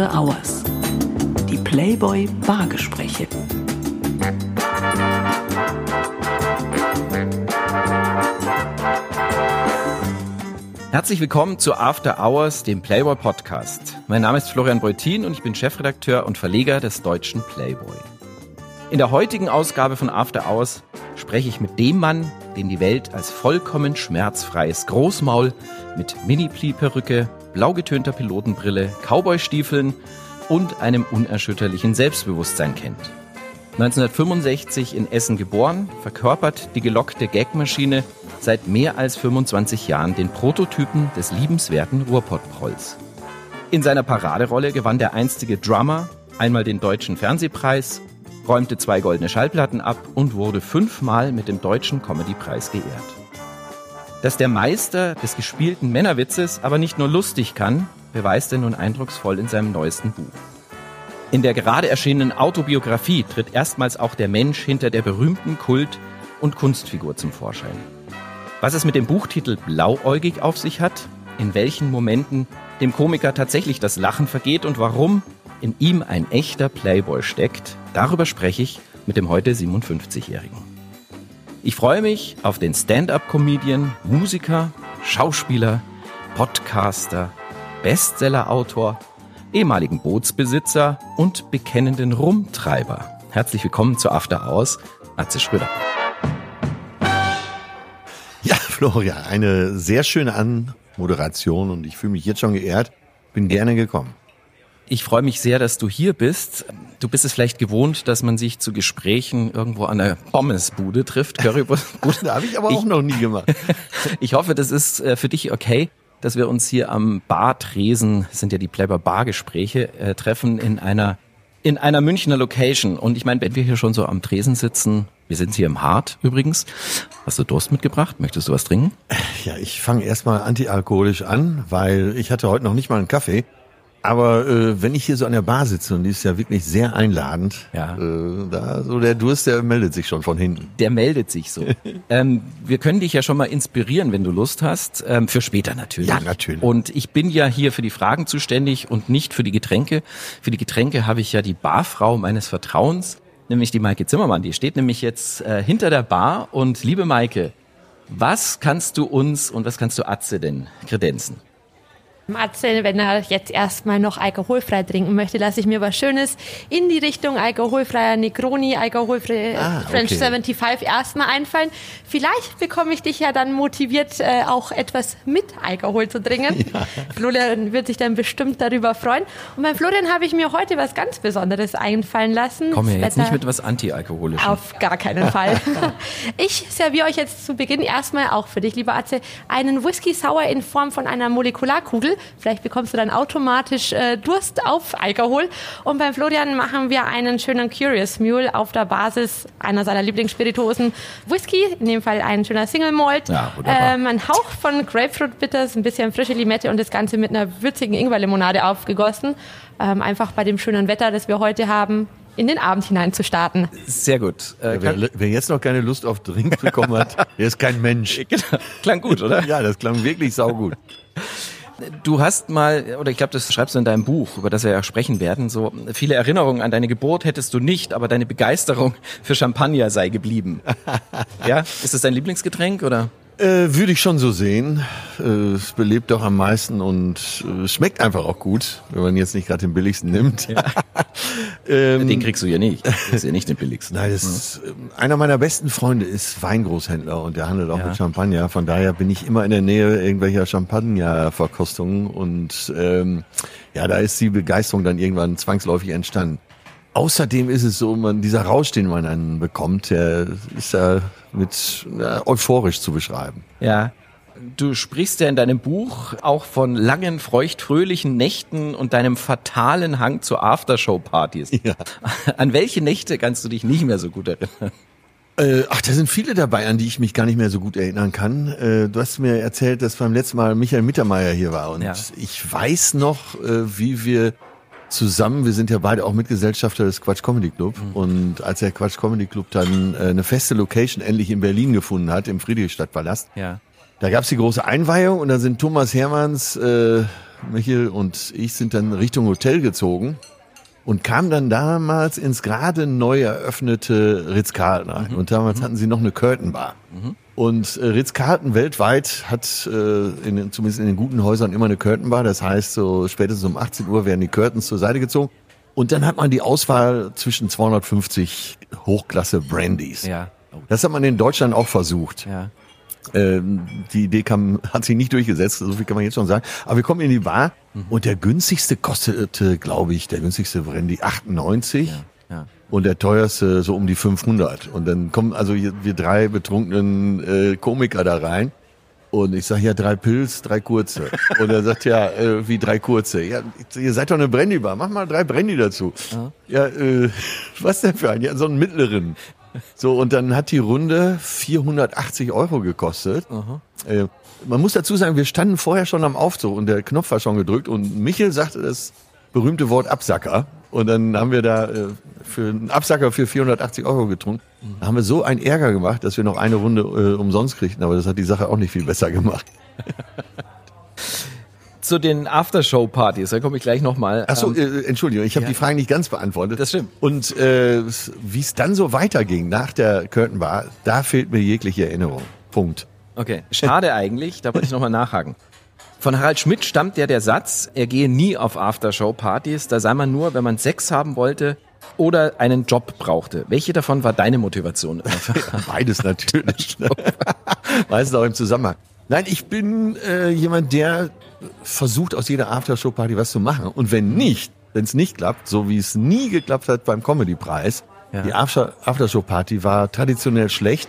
After Hours. Die Playboy-Bargespräche. Herzlich willkommen zu After Hours, dem Playboy-Podcast. Mein Name ist Florian Beutin und ich bin Chefredakteur und Verleger des deutschen Playboy. In der heutigen Ausgabe von After Hours spreche ich mit dem Mann, den die Welt als vollkommen schmerzfreies Großmaul mit Mini-Pli-Perücke, blau getönter Pilotenbrille, Cowboy-Stiefeln und einem unerschütterlichen Selbstbewusstsein kennt. 1965 in Essen geboren, verkörpert die gelockte Gagmaschine seit mehr als 25 Jahren den Prototypen des liebenswerten Ruhrpott-Prolls. In seiner Paraderolle gewann der einstige Drummer einmal den Deutschen Fernsehpreis, räumte 2 goldene Schallplatten ab und wurde 5-mal mit dem Deutschen Comedy-Preis geehrt. Dass der Meister des gespielten Männerwitzes aber nicht nur lustig kann, beweist er nun eindrucksvoll in seinem neuesten Buch. In der gerade erschienenen Autobiografie tritt erstmals auch der Mensch hinter der berühmten Kult- und Kunstfigur zum Vorschein. Was es mit dem Buchtitel Blauäugig auf sich hat, in welchen Momenten dem Komiker tatsächlich das Lachen vergeht und warum in ihm ein echter Playboy steckt, darüber spreche ich mit dem heute 57-Jährigen. Ich freue mich auf den Stand-up-Comedian, Musiker, Schauspieler, Podcaster, Bestseller-Autor, ehemaligen Bootsbesitzer und bekennenden Rumtreiber. Herzlich willkommen zu After Hours, Atze Schröder. Ja, Florian, eine sehr schöne Anmoderation und ich fühle mich jetzt schon geehrt. Bin gerne gekommen. Ich freue mich sehr, dass du hier bist. Du bist es vielleicht gewohnt, dass man sich zu Gesprächen irgendwo an einer Pommesbude trifft. Currywurstbude. Da habe ich aber auch noch nie gemacht. Ich hoffe, das ist für dich okay, dass wir uns hier am Bartresen, sind ja die Playboy-Bar-Gespräche, treffen in einer Münchner Location. Und ich meine, wenn wir hier schon so am Tresen sitzen, wir sind hier im Hart übrigens. Hast du Durst mitgebracht? Möchtest du was trinken? Ja, ich fange erstmal antialkoholisch an, weil ich hatte heute noch nicht mal einen Kaffee. Aber wenn ich hier so an der Bar sitze, und die ist ja wirklich sehr einladend, ja. Da so der Durst, der meldet sich schon von hinten. Der meldet sich so. Wir können dich ja schon mal inspirieren, wenn du Lust hast, für später natürlich. Ja, natürlich. Und ich bin ja hier für die Fragen zuständig und nicht für die Getränke. Für die Getränke habe ich ja die Barfrau meines Vertrauens, nämlich die Maike Zimmermann. Die steht nämlich jetzt hinter der Bar. Und liebe Maike, was kannst du uns und was kannst du Atze denn kredenzen? Atze, wenn er jetzt erstmal noch alkoholfrei trinken möchte, lasse ich mir was Schönes in die Richtung alkoholfreier Negroni, alkoholfrei okay. French 75 erstmal einfallen. Vielleicht bekomme ich dich ja dann motiviert, auch etwas mit Alkohol zu trinken. Ja. Florian wird sich dann bestimmt darüber freuen. Und bei Florian habe ich mir heute was ganz Besonderes einfallen lassen. Komm ja jetzt nicht mit was Anti-Alkoholischem. Auf gar keinen Fall. Ich serviere euch jetzt zu Beginn erstmal auch für dich, lieber Atze, einen Whisky Sour in Form von einer Molekularkugel. Vielleicht bekommst du dann automatisch Durst auf Alkohol. Und beim Florian machen wir einen schönen Curious Mule auf der Basis einer seiner Lieblingsspirituosen Whisky. In dem Fall ein schöner Single Malt. Ja, ein Hauch von Grapefruit Bitters, ein bisschen frische Limette und das Ganze mit einer würzigen Ingwerlimonade aufgegossen. Einfach bei dem schönen Wetter, das wir heute haben, in den Abend hinein zu starten. Sehr gut. Wer jetzt noch keine Lust auf Drinks bekommen hat, der ist kein Mensch. Klang gut, oder? Ja, das klang wirklich saugut. Du hast mal, oder ich glaube, das schreibst du in deinem Buch, über das wir ja sprechen werden, so viele Erinnerungen an deine Geburt hättest du nicht, aber deine Begeisterung für Champagner sei geblieben. Ja, ist das dein Lieblingsgetränk, oder? Würde ich schon so sehen. Es belebt doch am meisten und schmeckt einfach auch gut, wenn man jetzt nicht gerade den billigsten nimmt. Ja. Den kriegst du ja nicht. Das ist ja nicht den billigsten. Nein, einer meiner besten Freunde ist Weingroßhändler und der handelt auch mit Champagner. Von daher bin ich immer in der Nähe irgendwelcher Champagnerverkostungen und da ist die Begeisterung dann irgendwann zwangsläufig entstanden. Außerdem ist es so, dieser Rausch, den man dann bekommt, der ist ja mit euphorisch zu beschreiben. Ja, du sprichst ja in deinem Buch auch von langen, feuchtfröhlichen Nächten und deinem fatalen Hang zu Aftershow-Partys. Ja. An welche Nächte kannst du dich nicht mehr so gut erinnern? Da sind viele dabei, an die ich mich gar nicht mehr so gut erinnern kann. Du hast mir erzählt, dass beim letzten Mal Michael Mittermeier hier war. Und ich weiß noch, wie wir zusammen, wir sind ja beide auch Mitgesellschafter des Quatsch-Comedy-Club und als der Quatsch-Comedy-Club dann eine feste Location endlich in Berlin gefunden hat, im Friedrichstadtpalast, da gab's die große Einweihung und dann sind Thomas Hermanns, Michael und ich sind dann Richtung Hotel gezogen und kamen dann damals ins gerade neu eröffnete Ritz Carlton rein. Und damals hatten sie noch eine Curtain-Bar. Und Ritz Carlton weltweit hat zumindest in den guten Häusern immer eine Curtain-Bar. Das heißt, so spätestens um 18 Uhr werden die Curtains zur Seite gezogen. Und dann hat man die Auswahl zwischen 250 Hochklasse-Brandys. Ja. Oh. Das hat man in Deutschland auch versucht. Ja. Die Idee hat sich nicht durchgesetzt, so viel kann man jetzt schon sagen. Aber wir kommen in die Bar und der günstigste kostete, glaube ich, der günstigste Brandy 98 und der teuerste so um die 500. Und dann kommen also wir drei betrunkenen Komiker da rein. Und ich sage, ja, 3 Pilz, 3 kurze. Und er sagt, ja, wie 3 kurze? Ja, ihr seid doch eine Brandybar, mach mal 3 Brandy dazu. Ja, was denn für einen? Ja, so einen mittleren. So, und dann hat die Runde 480 € gekostet. Man muss dazu sagen, wir standen vorher schon am Aufzug und der Knopf war schon gedrückt. Und Michael sagte das berühmte Wort Absacker. Und dann haben wir da für einen Absacker für 480 € getrunken. Da haben wir so einen Ärger gemacht, dass wir noch eine Runde umsonst kriegten. Aber das hat die Sache auch nicht viel besser gemacht. Zu den Aftershow-Partys, da komme ich gleich nochmal. Achso, Entschuldigung, ich habe die Fragen nicht ganz beantwortet. Das stimmt. Und wie es dann so weiterging nach der Curtain-Bar, da fehlt mir jegliche Erinnerung. Punkt. Okay, schade eigentlich, da wollte ich nochmal nachhaken. Von Harald Schmidt stammt ja der Satz, er gehe nie auf Aftershow-Partys, da sei man nur, wenn man Sex haben wollte oder einen Job brauchte. Welche davon war deine Motivation? Beides natürlich. Meistens auch im Zusammenhang. Nein, ich bin jemand, der versucht, aus jeder Aftershow-Party was zu machen. Und wenn es nicht klappt, so wie es nie geklappt hat beim Comedy-Preis, die Aftershow-Party war traditionell schlecht,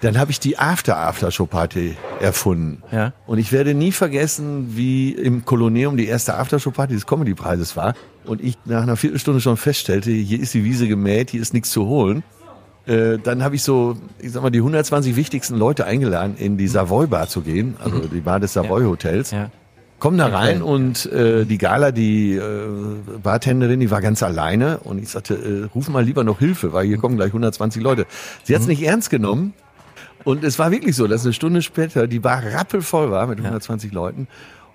dann habe ich die After-Aftershow-Party erfunden. Ja. Und ich werde nie vergessen, wie im Kolonium die erste Aftershow-Party des Comedy-Preises war. Und ich nach einer Viertelstunde schon feststellte, hier ist die Wiese gemäht, hier ist nichts zu holen. Dann habe ich so, ich sag mal, die 120 wichtigsten Leute eingeladen, in die Savoy-Bar zu gehen, also die Bar des Savoy-Hotels. Ja. Kommen da rein und die Gala, die Bartenderin, die war ganz alleine und ich sagte, ruf mal lieber noch Hilfe, weil hier kommen gleich 120 Leute. Sie hat es nicht ernst genommen und es war wirklich so, dass eine Stunde später die Bar rappelvoll war mit 120 Leuten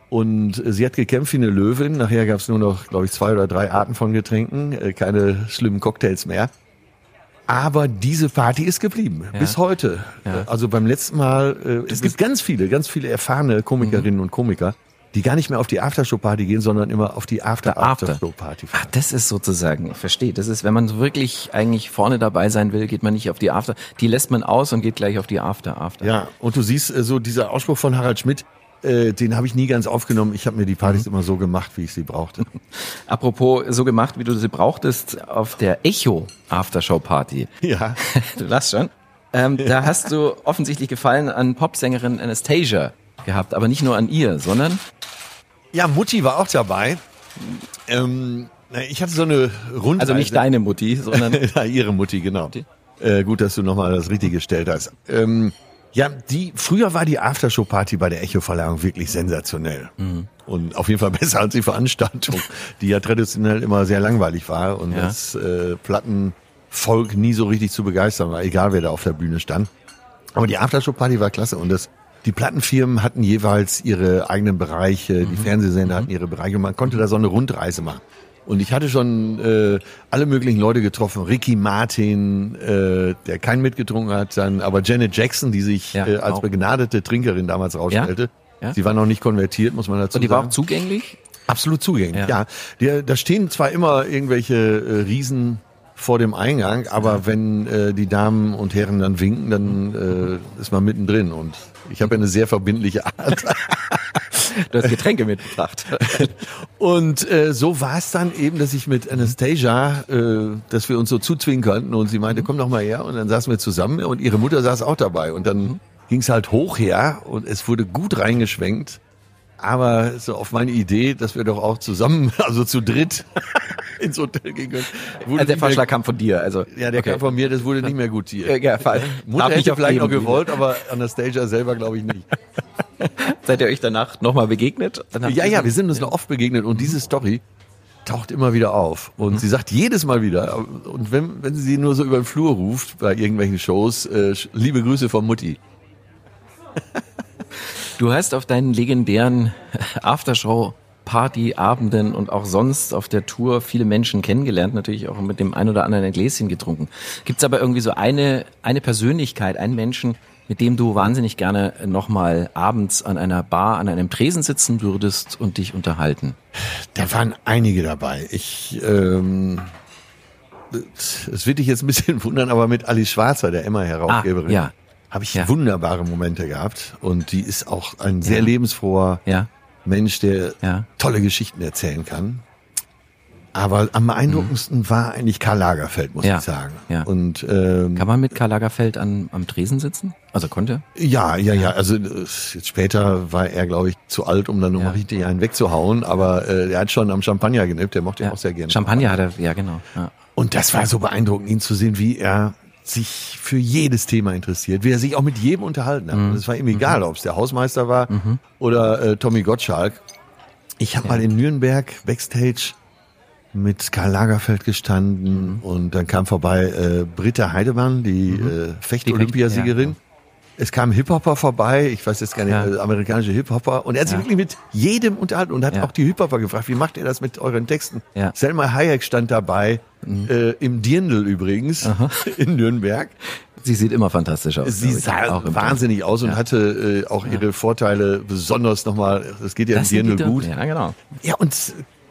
und sie hat gekämpft wie eine Löwin. Nachher gab es nur noch, glaube ich, 2 oder 3 Arten von Getränken, keine schlimmen Cocktails mehr. Aber diese Party ist geblieben, bis heute. Ja. Also beim letzten Mal, es gibt ganz viele erfahrene Komikerinnen und Komiker, die gar nicht mehr auf die Aftershow-Party gehen, sondern immer auf die After-Aftershow-Party. Ach, das ist sozusagen, ich verstehe, das ist, wenn man wirklich eigentlich vorne dabei sein will, geht man nicht auf die After, die lässt man aus und geht gleich auf die After-After. Ja, und du siehst so dieser Ausspruch von Harald Schmidt, den habe ich nie ganz aufgenommen. Ich habe mir die Partys immer so gemacht, wie ich sie brauchte. Apropos so gemacht, wie du sie brauchtest, auf der Echo-Aftershow-Party. Ja. Du lachst schon. Da hast du offensichtlich Gefallen an Popsängerin Anastasia gehabt, aber nicht nur an ihr, sondern... Ja, Mutti war auch dabei. Ich hatte so eine Rundreise. Also nicht deine Mutti, sondern... Ihre Mutti, genau. Mutti? Gut, dass du nochmal das Richtige gestellt hast. Ja, früher war die Aftershow-Party bei der Echo-Verleihung wirklich sensationell. Und auf jeden Fall besser als die Veranstaltung, die ja traditionell immer sehr langweilig war und das Plattenvolk nie so richtig zu begeistern war, egal wer da auf der Bühne stand. Aber die Aftershow-Party war klasse und die Plattenfirmen hatten jeweils ihre eigenen Bereiche, die Fernsehsender hatten ihre Bereiche und man konnte da so eine Rundreise machen. Und ich hatte schon alle möglichen Leute getroffen. Ricky Martin, der keinen mitgetrunken hat, aber Janet Jackson, die sich als begnadete Trinkerin damals rausstellte. Ja? Ja? Sie war noch nicht konvertiert, muss man dazu sagen. Und die war auch zugänglich? Absolut zugänglich, da stehen zwar immer irgendwelche Riesen vor dem Eingang, aber wenn die Damen und Herren dann winken, dann ist man mittendrin. Und ich habe eine sehr verbindliche Art. Du hast Getränke mitgebracht. Und so war es dann eben, dass ich mit Anastasia, dass wir uns so zuzwinkerten und sie meinte, komm doch mal her. Und dann saßen wir zusammen und ihre Mutter saß auch dabei. Und dann ging es halt hoch her und es wurde gut reingeschwenkt. Aber so auf meine Idee, dass wir doch auch zusammen, also zu dritt, ins Hotel gehen können. Also der Vorschlag kam von dir. Also ja, der kam von mir, das wurde nicht mehr gut hier. Ja, Mutter hätte vielleicht noch gewollt, aber Anastasia selber glaube ich nicht. Seid ihr euch danach nochmal begegnet? Ja, wir sind uns noch oft begegnet und diese Story taucht immer wieder auf. Und sie sagt jedes Mal wieder, und wenn sie nur so über den Flur ruft bei irgendwelchen Shows, liebe Grüße von Mutti. Du hast auf deinen legendären Aftershow Partyabenden und auch sonst auf der Tour viele Menschen kennengelernt, natürlich auch mit dem einen oder anderen ein Gläschen getrunken. Gibt's aber irgendwie so eine Persönlichkeit, einen Menschen, mit dem du wahnsinnig gerne nochmal abends an einer Bar, an einem Tresen sitzen würdest und dich unterhalten? Da waren einige dabei. Es wird dich jetzt ein bisschen wundern, aber mit Alice Schwarzer, der Emma-Herausgeberin, habe ich wunderbare Momente gehabt. Und die ist auch ein sehr lebensfroher Mensch, der tolle Geschichten erzählen kann. Aber am beeindruckendsten war eigentlich Karl Lagerfeld, muss ich sagen. Ja. Und, kann man mit Karl Lagerfeld am Tresen sitzen? Also konnte? Ja. Also jetzt später war er, glaube ich, zu alt, um dann nochmal richtig einen wegzuhauen. Aber er hat schon am Champagner genippt, der mochte ihn auch sehr gerne. Champagner hat er, genau. Ja. Und das war so beeindruckend, ihn zu sehen, wie er sich für jedes Thema interessiert, wie er sich auch mit jedem unterhalten hat. Und es war ihm egal, ob es der Hausmeister war oder Tommy Gottschalk. Ich habe mal in Nürnberg Backstage mit Karl Lagerfeld gestanden und dann kam vorbei Britta Heidemann, die Fecht-Olympiasiegerin. Es kam Hip-Hopper vorbei, ich weiß jetzt gar nicht, amerikanische Hip-Hopper. Und er hat sich wirklich mit jedem unterhalten und hat auch die Hip-Hopper gefragt, wie macht ihr das mit euren Texten? Ja. Selma Hayek stand dabei, im Dirndl übrigens, in Nürnberg. Sie sieht immer fantastisch aus. Sie sah wahnsinnig aus und hatte auch ihre Vorteile besonders nochmal, es geht ja im Dirndl gut. Ja, genau. Ja, und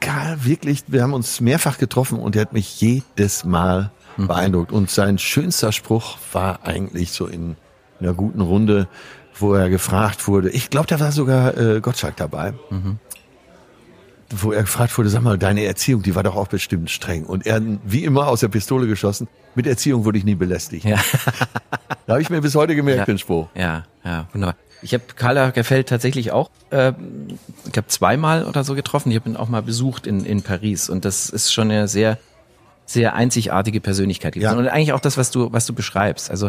Karl, wirklich, wir haben uns mehrfach getroffen und er hat mich jedes Mal beeindruckt. Und sein schönster Spruch war eigentlich so in einer guten Runde, wo er gefragt wurde, ich glaube, da war sogar Gottschalk dabei, wo er gefragt wurde, sag mal, deine Erziehung, die war doch auch bestimmt streng. Und er, wie immer, aus der Pistole geschossen, mit Erziehung wurde ich nie belästigt. Ja. Da habe ich mir bis heute gemerkt, den Spruch. Ja, wunderbar. Ich habe Karl Lagerfeld tatsächlich auch, ich glaube, zweimal oder so getroffen. Ich habe ihn auch mal besucht in Paris. Und das ist schon eine sehr, sehr einzigartige Persönlichkeit gewesen. Ja. Und eigentlich auch das, was du beschreibst. Also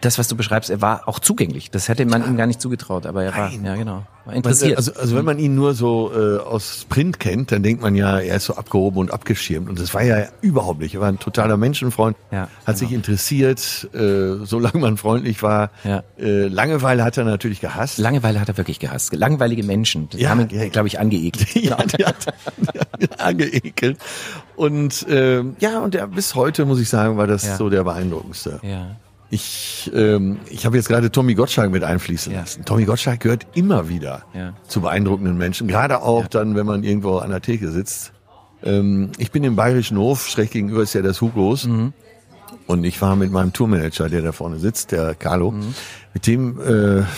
das, was du beschreibst, er war auch zugänglich. Das hätte man ihm gar nicht zugetraut, aber er war interessiert. Also wenn man ihn nur so aus Print kennt, dann denkt man ja, er ist so abgehoben und abgeschirmt. Und das war ja überhaupt nicht. Er war ein totaler Menschenfreund, hat sich interessiert, solange man freundlich war. Ja. Langeweile hat er natürlich gehasst. Langeweile hat er wirklich gehasst. Langweilige Menschen, das haben ihn, glaube ich, angeekelt. Die hat angeekelt. Und und bis heute, muss ich sagen, war das so der beeindruckendste. Ja. Ich habe jetzt gerade Tommy Gottschalk mit einfließen lassen. Tommy Gottschalk gehört immer wieder zu beeindruckenden Menschen, gerade auch dann, wenn man irgendwo an der Theke sitzt. Ich bin im Bayerischen Hof, schräg gegenüber ist ja das Hugos. Und ich war mit meinem Tourmanager, der da vorne sitzt, der Carlo. Mit dem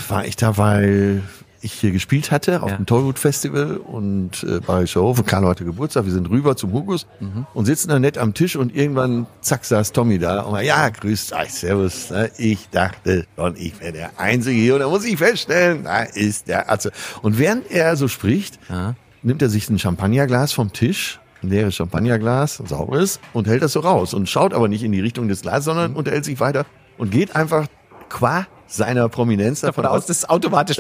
war ich da, weil ich hier gespielt hatte auf dem Tollwood-Festival und Bayerischer Hof. Und Carlo hatte Geburtstag, wir sind rüber zum Hugus und sitzen da nett am Tisch und irgendwann, zack, saß Tommy da und war, grüßt euch, servus. Ich dachte schon, ich wäre der Einzige hier und da muss ich feststellen, da ist der Atze. Und während er so spricht, nimmt er sich ein Champagnerglas vom Tisch, ein leeres Champagnerglas, ein sauberes, und hält das so raus und schaut aber nicht in die Richtung des Glases, sondern unterhält sich weiter und geht einfach qua seiner Prominenz davon aus, dass automatisch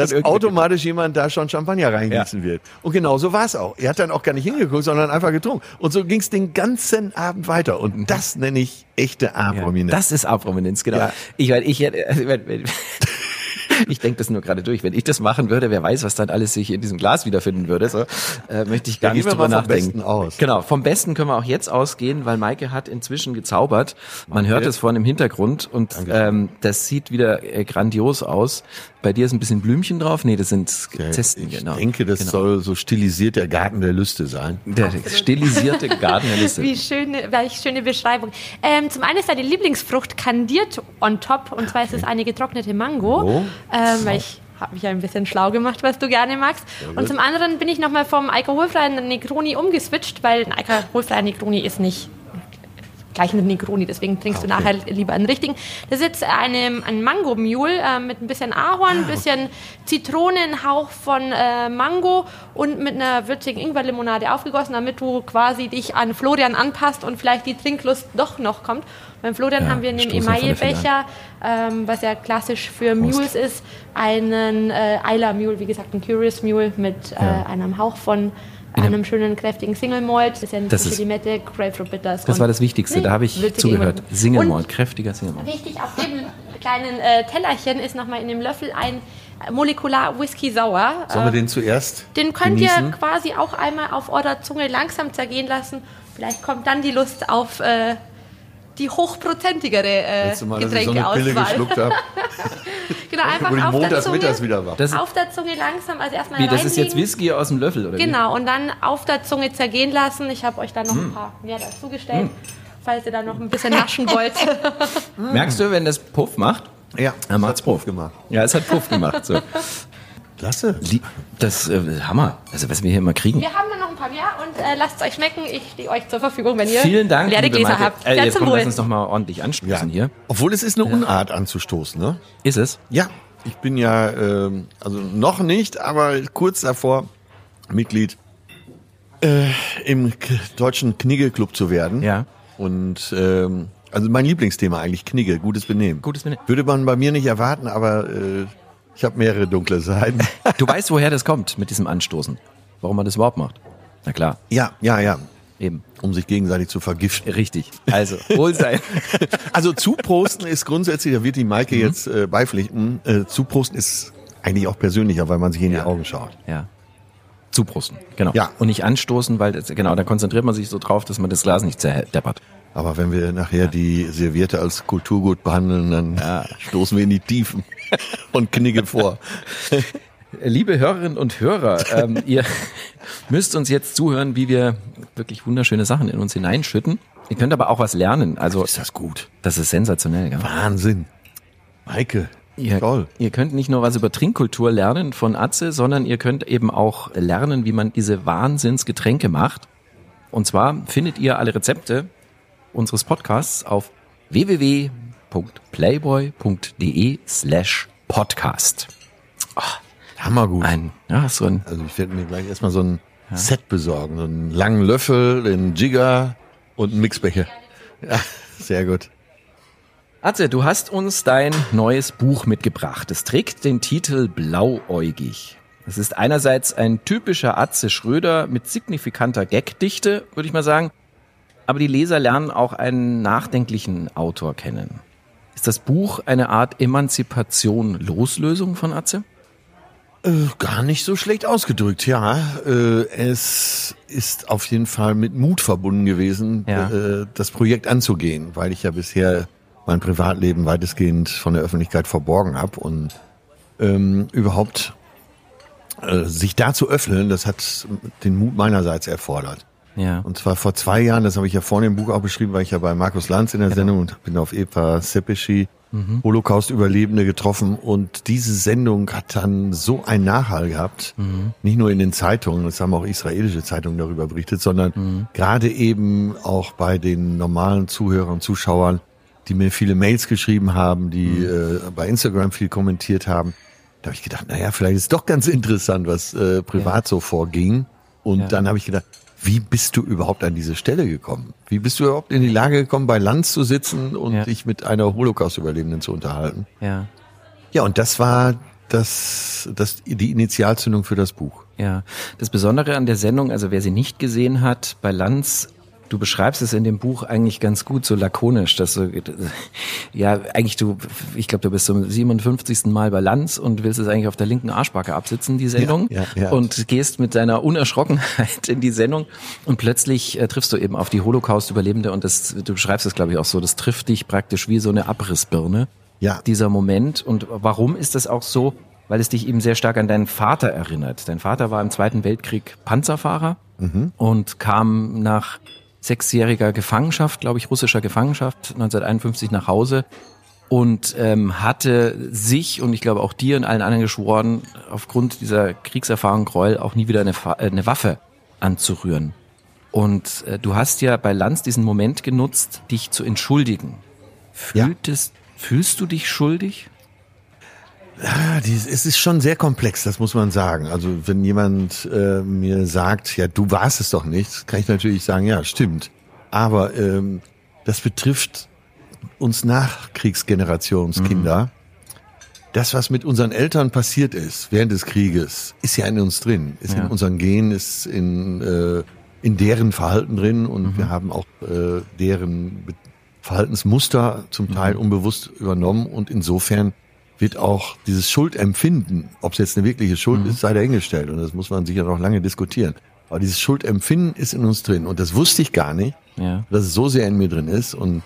jemand da schon Champagner reingießen wird. Und genau so war es auch. Er hat dann auch gar nicht hingeguckt, sondern einfach getrunken. Und so ging es den ganzen Abend weiter. Und das nenne ich echte A-Prominenz. Das ist A-Prominenz, genau. Ja. Ich denke das nur gerade durch. Wenn ich das machen würde, wer weiß, was dann alles sich in diesem Glas wiederfinden würde. So, möchte ich gar nicht drüber nachdenken. Vom Besten aus. Genau, vom Besten können wir auch jetzt ausgehen, weil Maike hat inzwischen gezaubert. Man hört es vorne im Hintergrund und das sieht wieder grandios aus. Bei dir ist ein bisschen Blümchen drauf. Nee, das sind Zesten. Ich denke, das soll so stilisiert der Garten der Lüste sein. Der stilisierte Garten der Lüste. Welche schöne Beschreibung. Zum einen ist deine Lieblingsfrucht kandiert on top und zwar ist es eine getrocknete Mango. Oh. Weil ich habe mich ein bisschen schlau gemacht, was du gerne magst. Und zum anderen bin ich nochmal vom alkoholfreien Negroni umgeswitcht, weil ein alkoholfreier Negroni ist nicht gleich ein Negroni, deswegen trinkst du nachher lieber einen richtigen. Das ist jetzt ein Mango-Mule mit ein bisschen Ahorn, ein bisschen Zitronenhauch von Mango und mit einer würzigen Ingwerlimonade aufgegossen, damit du quasi dich an Florian anpasst und vielleicht die Trinklust doch noch kommt. Beim Florian haben wir in dem Emaillebecher, was ja klassisch für Mules ist, einen Eiler Mule, wie gesagt, einen Curious Mule mit einem Hauch von einem schönen, kräftigen Single Malt, Limette, Grapefruit Bitters. Das war das Wichtigste, da habe ich zugehört. Single Malt, kräftiger Single Malt. Richtig, auf dem kleinen Tellerchen ist nochmal in dem Löffel ein molekular Whisky sauer. Sollen wir den zuerst genießen? Den könnt ihr quasi auch einmal auf eurer Zunge langsam zergehen lassen. Vielleicht kommt dann die Lust auf die hochprozentigere Getränkeauswahl. So genau, einfach auf der Zunge, wieder war. Auf der Zunge langsam, also erstmal reinlegen. Das ist jetzt Whisky aus dem Löffel, oder? Genau, und dann auf der Zunge zergehen lassen. Ich habe euch da noch ein paar mehr dazu gestellt, falls ihr da noch ein bisschen naschen wollt. Merkst du, wenn das Puff macht? Ja, es hat Puff gemacht. Ja, es hat Puff gemacht. So. Klasse. Das Hammer. Also, was wir hier immer kriegen. Wir haben da noch ein paar mehr und lasst es euch schmecken. Ich stehe euch zur Verfügung, wenn ihr leere Gläser habt. Jetzt komm, lass uns noch mal ordentlich anstoßen hier. Obwohl, es ist eine Unart anzustoßen, ne? Ist es? Ja. Ich bin ja, also noch nicht, aber kurz davor Mitglied im deutschen Knigge-Club zu werden. Ja. Und, also mein Lieblingsthema eigentlich, Knigge, gutes Benehmen. Gutes Benehmen. Würde man bei mir nicht erwarten, aber ich habe mehrere dunkle Seiten. Du weißt, woher das kommt mit diesem Anstoßen. Warum man das überhaupt macht. Na klar. Ja. Eben. Um sich gegenseitig zu vergiften. Richtig. Also, Wohlsein. Also zuprosten ist grundsätzlich, da wird die Maike jetzt beipflichten, zuprosten ist eigentlich auch persönlicher, weil man sich in die Augen schaut. Ja. Zuprosten, genau. Ja. Und nicht anstoßen, weil das, da konzentriert man sich so drauf, dass man das Glas nicht zerdeppert. Aber wenn wir nachher die Serviette als Kulturgut behandeln, dann stoßen wir in die Tiefen und knicken vor. Liebe Hörerinnen und Hörer, ihr müsst uns jetzt zuhören, wie wir wirklich wunderschöne Sachen in uns hineinschütten. Ihr könnt aber auch was lernen. Also ist das gut. Das ist sensationell. Gell? Wahnsinn. Maike, toll. Ihr könnt nicht nur was über Trinkkultur lernen von Atze, sondern ihr könnt eben auch lernen, wie man diese Wahnsinnsgetränke macht. Und zwar findet ihr alle Rezepte unseres Podcasts auf www.playboy.de/podcast. Oh, hammergut. Also ich werde mir gleich erstmal so ein Set besorgen. So einen langen Löffel, den Jigger und einen Mixbecher. Ja, sehr gut. Atze, du hast uns dein neues Buch mitgebracht. Es trägt den Titel Blauäugig. Es ist einerseits ein typischer Atze Schröder mit signifikanter Gagdichte, würde ich mal sagen. Aber die Leser lernen auch einen nachdenklichen Autor kennen. Ist das Buch eine Art Emanzipation, Loslösung von Atze? Gar nicht so schlecht ausgedrückt, ja. Es ist auf jeden Fall mit Mut verbunden gewesen, das Projekt anzugehen, weil ich ja bisher mein Privatleben weitestgehend von der Öffentlichkeit verborgen habe. Und überhaupt sich da zu öffnen, das hat den Mut meinerseits erfordert. Ja. Und zwar vor 2 Jahren, das habe ich ja vorne im Buch auch beschrieben, war ich ja bei Markus Lanz in der Sendung und bin auf Epa Sepeschi, Holocaust-Überlebende, getroffen. Und diese Sendung hat dann so einen Nachhall gehabt, nicht nur in den Zeitungen, es haben auch israelische Zeitungen darüber berichtet, sondern gerade eben auch bei den normalen Zuhörern und Zuschauern, die mir viele Mails geschrieben haben, die bei Instagram viel kommentiert haben. Da habe ich gedacht, naja, vielleicht ist es doch ganz interessant, was privat so vorging. Und dann habe ich gedacht, wie bist du überhaupt an diese Stelle gekommen? Wie bist du überhaupt in die Lage gekommen, bei Lanz zu sitzen und dich mit einer Holocaust-Überlebenden zu unterhalten? Ja. Ja, und das war die Initialzündung für das Buch. Ja. Das Besondere an der Sendung, also wer sie nicht gesehen hat, bei Lanz, du beschreibst es in dem Buch eigentlich ganz gut, so lakonisch, dass du, ich glaube, du bist zum 57. Mal bei Lanz und willst es eigentlich auf der linken Arschbacke absitzen, die Sendung, und gehst mit deiner Unerschrockenheit in die Sendung und plötzlich triffst du eben auf die Holocaust-Überlebende und du beschreibst es, glaube ich, auch so, das trifft dich praktisch wie so eine Abrissbirne, dieser Moment. Und warum ist das auch so? Weil es dich eben sehr stark an deinen Vater erinnert. Dein Vater war im Zweiten Weltkrieg Panzerfahrer und kam nach 6-jähriger Gefangenschaft, glaube ich, russischer Gefangenschaft, 1951 nach Hause und hatte sich und ich glaube auch dir und allen anderen geschworen, aufgrund dieser Kriegserfahrung Gräuel auch nie wieder eine Waffe anzurühren. Und du hast ja bei Lanz diesen Moment genutzt, dich zu entschuldigen. Fühlst du dich schuldig? Ja, es ist schon sehr komplex, das muss man sagen. Also wenn jemand mir sagt, ja, du warst es doch nicht, kann ich natürlich sagen, ja, stimmt. Aber das betrifft uns Nachkriegsgenerationskinder. Das, was mit unseren Eltern passiert ist während des Krieges, ist ja in uns drin, ist in unseren Genen, ist in deren Verhalten drin und wir haben auch deren Verhaltensmuster zum Teil unbewusst übernommen und insofern wird auch dieses Schuldempfinden, ob es jetzt eine wirkliche Schuld ist, sei dahingestellt. Und das muss man sicher noch lange diskutieren. Aber dieses Schuldempfinden ist in uns drin. Und das wusste ich gar nicht, dass es so sehr in mir drin ist. Und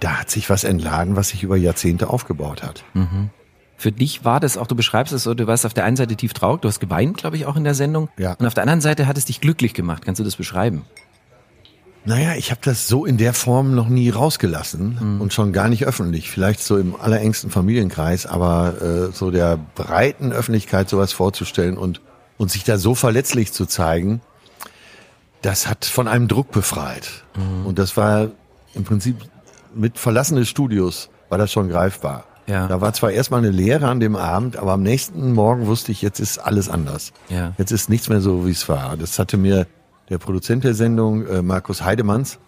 da hat sich was entladen, was sich über Jahrzehnte aufgebaut hat. Mhm. Für dich war das auch, du beschreibst es so, du warst auf der einen Seite tief traurig, du hast geweint, glaube ich, auch in der Sendung. Ja. Und auf der anderen Seite hat es dich glücklich gemacht. Kannst du das beschreiben? Naja, ich habe das so in der Form noch nie rausgelassen und schon gar nicht öffentlich. Vielleicht so im allerengsten Familienkreis, aber so der breiten Öffentlichkeit sowas vorzustellen und sich da so verletzlich zu zeigen, das hat von einem Druck befreit. Mhm. Und das war im Prinzip mit Verlassen des Studios war das schon greifbar. Ja. Da war zwar erstmal eine Leere an dem Abend, aber am nächsten Morgen wusste ich, jetzt ist alles anders. Ja. Jetzt ist nichts mehr so, wie es war. Das hatte mir der Produzent der Sendung, Markus Heidemanns,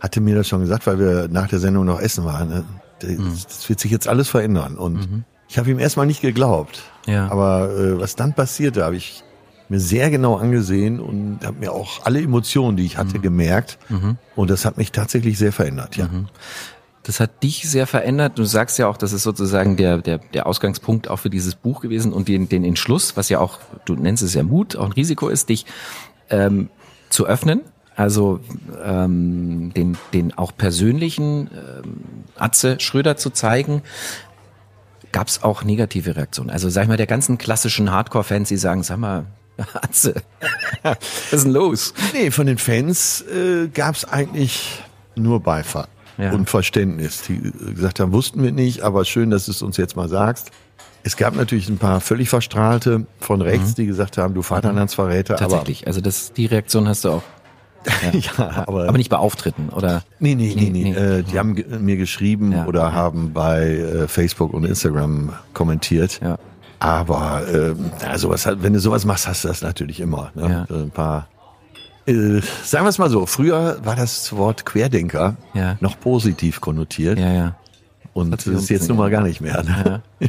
hatte mir das schon gesagt, weil wir nach der Sendung noch essen waren. Ne? Das wird sich jetzt alles verändern. Und ich habe ihm erstmal nicht geglaubt. Ja. Aber was dann passierte, habe ich mir sehr genau angesehen und habe mir auch alle Emotionen, die ich hatte, gemerkt. Mhm. Und das hat mich tatsächlich sehr verändert. Ja. Mhm. Das hat dich sehr verändert. Du sagst ja auch, das ist sozusagen der Ausgangspunkt auch für dieses Buch gewesen und den Entschluss, was ja auch, du nennst es ja Mut, auch ein Risiko ist, dich zu öffnen. Also den auch persönlichen Atze Schröder zu zeigen. Gab es auch negative Reaktionen? Also sag ich mal, der ganzen klassischen Hardcore-Fans, die sagen, sag mal, Atze, was ist denn los? Nee, von den Fans gab es eigentlich nur Beifall. Ja. Und Verständnis. Die gesagt haben, wussten wir nicht, aber schön, dass du es uns jetzt mal sagst. Es gab natürlich ein paar völlig Verstrahlte von rechts, die gesagt haben, du Vaterlandsverräter. Tatsächlich, aber also die Reaktion hast du auch. Ja. Aber nicht bei Auftritten, oder? Nee. Die haben mir geschrieben oder haben bei Facebook und Instagram kommentiert. Ja. Aber wenn du sowas machst, hast du das natürlich immer. Ne? Ja. Ein paar... Sagen wir es mal so, früher war das Wort Querdenker noch positiv konnotiert. Ja, ja. Und das ist jetzt nun mal gar nicht mehr. Ne? Ja.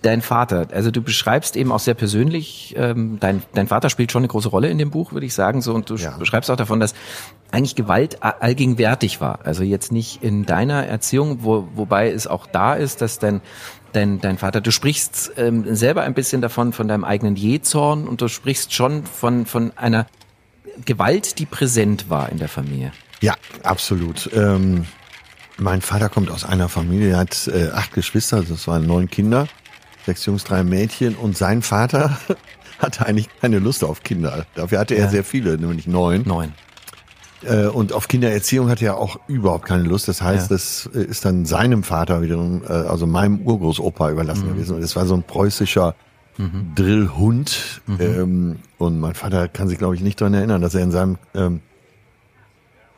Dein Vater, also du beschreibst eben auch sehr persönlich, dein Vater spielt schon eine große Rolle in dem Buch, würde ich sagen. So, und du beschreibst auch davon, dass eigentlich Gewalt allgegenwärtig war. Also jetzt nicht in deiner Erziehung, wobei es auch da ist, dass dein Vater, du sprichst selber ein bisschen davon, von deinem eigenen Jähzorn, und du sprichst schon von einer Gewalt, die präsent war in der Familie. Ja, absolut. Mein Vater kommt aus einer Familie, er hat 8 Geschwister, also es waren 9 Kinder, 6 Jungs, 3 Mädchen, und sein Vater hatte eigentlich keine Lust auf Kinder. Dafür hatte er sehr viele, nämlich 9. Und auf Kindererziehung hatte er auch überhaupt keine Lust. Das heißt, das ist dann seinem Vater wiederum, also meinem Urgroßopa überlassen gewesen. Und das war so ein preußischer Drillhund. Und mein Vater kann sich, glaube ich, nicht daran erinnern, dass er in seinem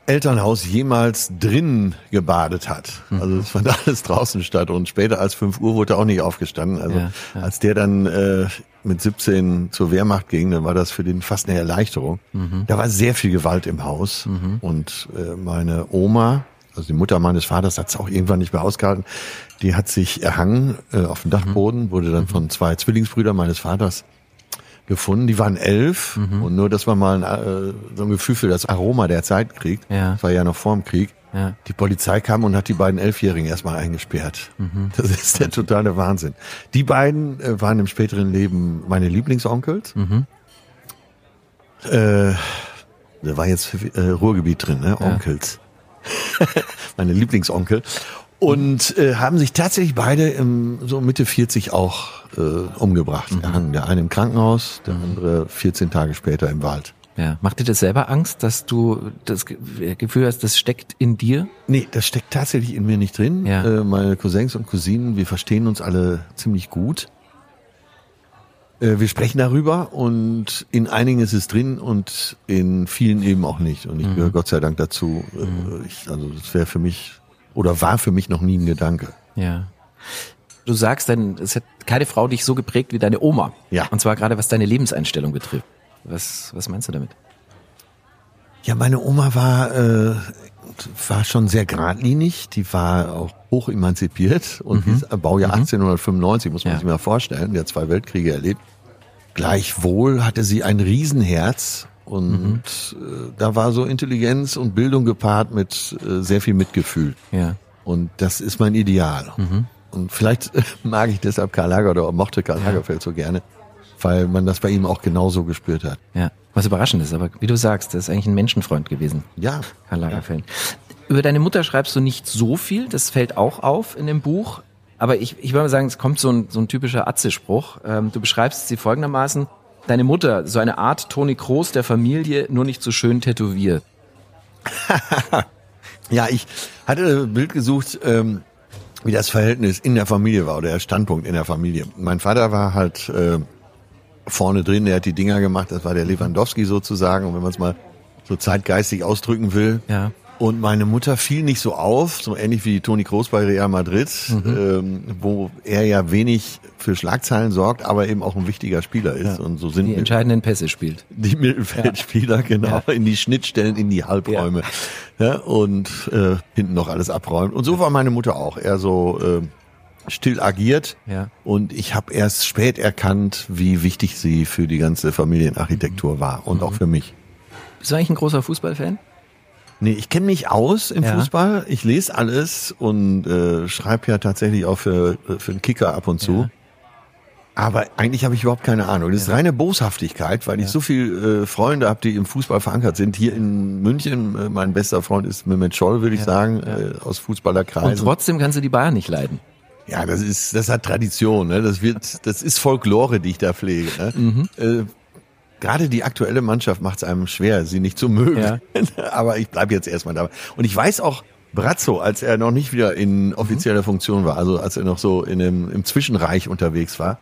Elternhaus jemals drin gebadet hat. Also es fand alles draußen statt. Und später als 5 Uhr wurde er auch nicht aufgestanden. Also als der dann mit 17 zur Wehrmacht ging, dann war das für den fast eine Erleichterung. Mhm. Da war sehr viel Gewalt im Haus. Und meine Oma, also die Mutter meines Vaters, hat es auch irgendwann nicht mehr ausgehalten. Die hat sich erhangen auf dem Dachboden, wurde dann von 2 Zwillingsbrüdern meines Vaters gefunden. Die waren 11 und nur, dass man mal so ein Gefühl für das Aroma der Zeit kriegt, das war ja noch vor dem Krieg, die Polizei kam und hat die beiden 11-Jährigen erstmal eingesperrt. Das ist der totale Wahnsinn. Die beiden waren im späteren Leben meine Lieblingsonkels. Da war jetzt Ruhrgebiet drin, ne? Onkels. Meine Lieblingsonkel. Und haben sich tatsächlich beide so Mitte 40 auch umgebracht. Der eine im Krankenhaus, der andere 14 Tage später im Wald. Ja. Macht dir das selber Angst, dass du das Gefühl hast, das steckt in dir? Nee, das steckt tatsächlich in mir nicht drin. Ja. Meine Cousins und Cousinen, wir verstehen uns alle ziemlich gut. Wir sprechen darüber, und in einigen ist es drin und in vielen eben auch nicht. Und ich gehöre Gott sei Dank dazu. Also das wäre für mich... Oder war für mich noch nie ein Gedanke. Ja. Du sagst dann, es hat keine Frau dich so geprägt wie deine Oma. Ja. Und zwar gerade was deine Lebenseinstellung betrifft. Was meinst du damit? Ja, meine Oma war schon sehr geradlinig. Die war auch hoch emanzipiert. Und Baujahr 1895, muss man sich mal vorstellen. Die hat 2 Weltkriege erlebt. Gleichwohl hatte sie ein Riesenherz. Und da war so Intelligenz und Bildung gepaart mit sehr viel Mitgefühl. Ja. Und das ist mein Ideal. Und vielleicht mag ich deshalb Karl Lagerfeld oder mochte Karl Lagerfeld so gerne, weil man das bei ihm auch genauso gespürt hat. Ja, was überraschend ist, aber wie du sagst, er ist eigentlich ein Menschenfreund gewesen. Ja. Karl Lagerfeld. Ja. Über deine Mutter schreibst du nicht so viel, das fällt auch auf in dem Buch. Aber ich würde mal sagen, es kommt so ein typischer Atze-Spruch. Du beschreibst sie folgendermaßen: Deine Mutter, so eine Art Toni Kroos der Familie, nur nicht so schön tätowiert. Ja, ich hatte ein Bild gesucht, wie das Verhältnis in der Familie war oder der Standpunkt in der Familie. Mein Vater war halt vorne drin, der hat die Dinger gemacht, das war der Lewandowski sozusagen, und wenn man es mal so zeitgeistig ausdrücken will. Ja. Und meine Mutter fiel nicht so auf, so ähnlich wie Toni Kroos bei Real Madrid, wo er ja wenig für Schlagzeilen sorgt, aber eben auch ein wichtiger Spieler ist. Ja. Und so sind die entscheidenden Pässe spielt. Die Mittelfeldspieler, genau, in die Schnittstellen, in die Halbräume. Ja. Ja, und hinten noch alles abräumt. Und so war meine Mutter auch, eher so still agiert. Ja. Und ich habe erst spät erkannt, wie wichtig sie für die ganze Familienarchitektur war und auch für mich. Bist du eigentlich ein großer Fußballfan? Nee, ich kenne mich aus im Fußball. Ich lese alles und schreibe ja tatsächlich auch für den Kicker ab und zu. Ja. Aber eigentlich habe ich überhaupt keine Ahnung. Das ist reine Boshaftigkeit, weil ich so viele Freunde habe, die im Fußball verankert sind. Hier in München, mein bester Freund ist Mehmet Scholl, würde ich sagen, aus Fußballerkreisen. Und trotzdem kannst du die Bayern nicht leiden. Ja, das hat Tradition. Ne? Das ist Folklore, die ich da pflege. Ne? Gerade die aktuelle Mannschaft macht es einem schwer, sie nicht zu mögen. Ja. Aber ich bleibe jetzt erstmal dabei. Und ich weiß auch, Brazzo, als er noch nicht wieder in offizieller Funktion war, also als er noch so im Zwischenreich unterwegs war,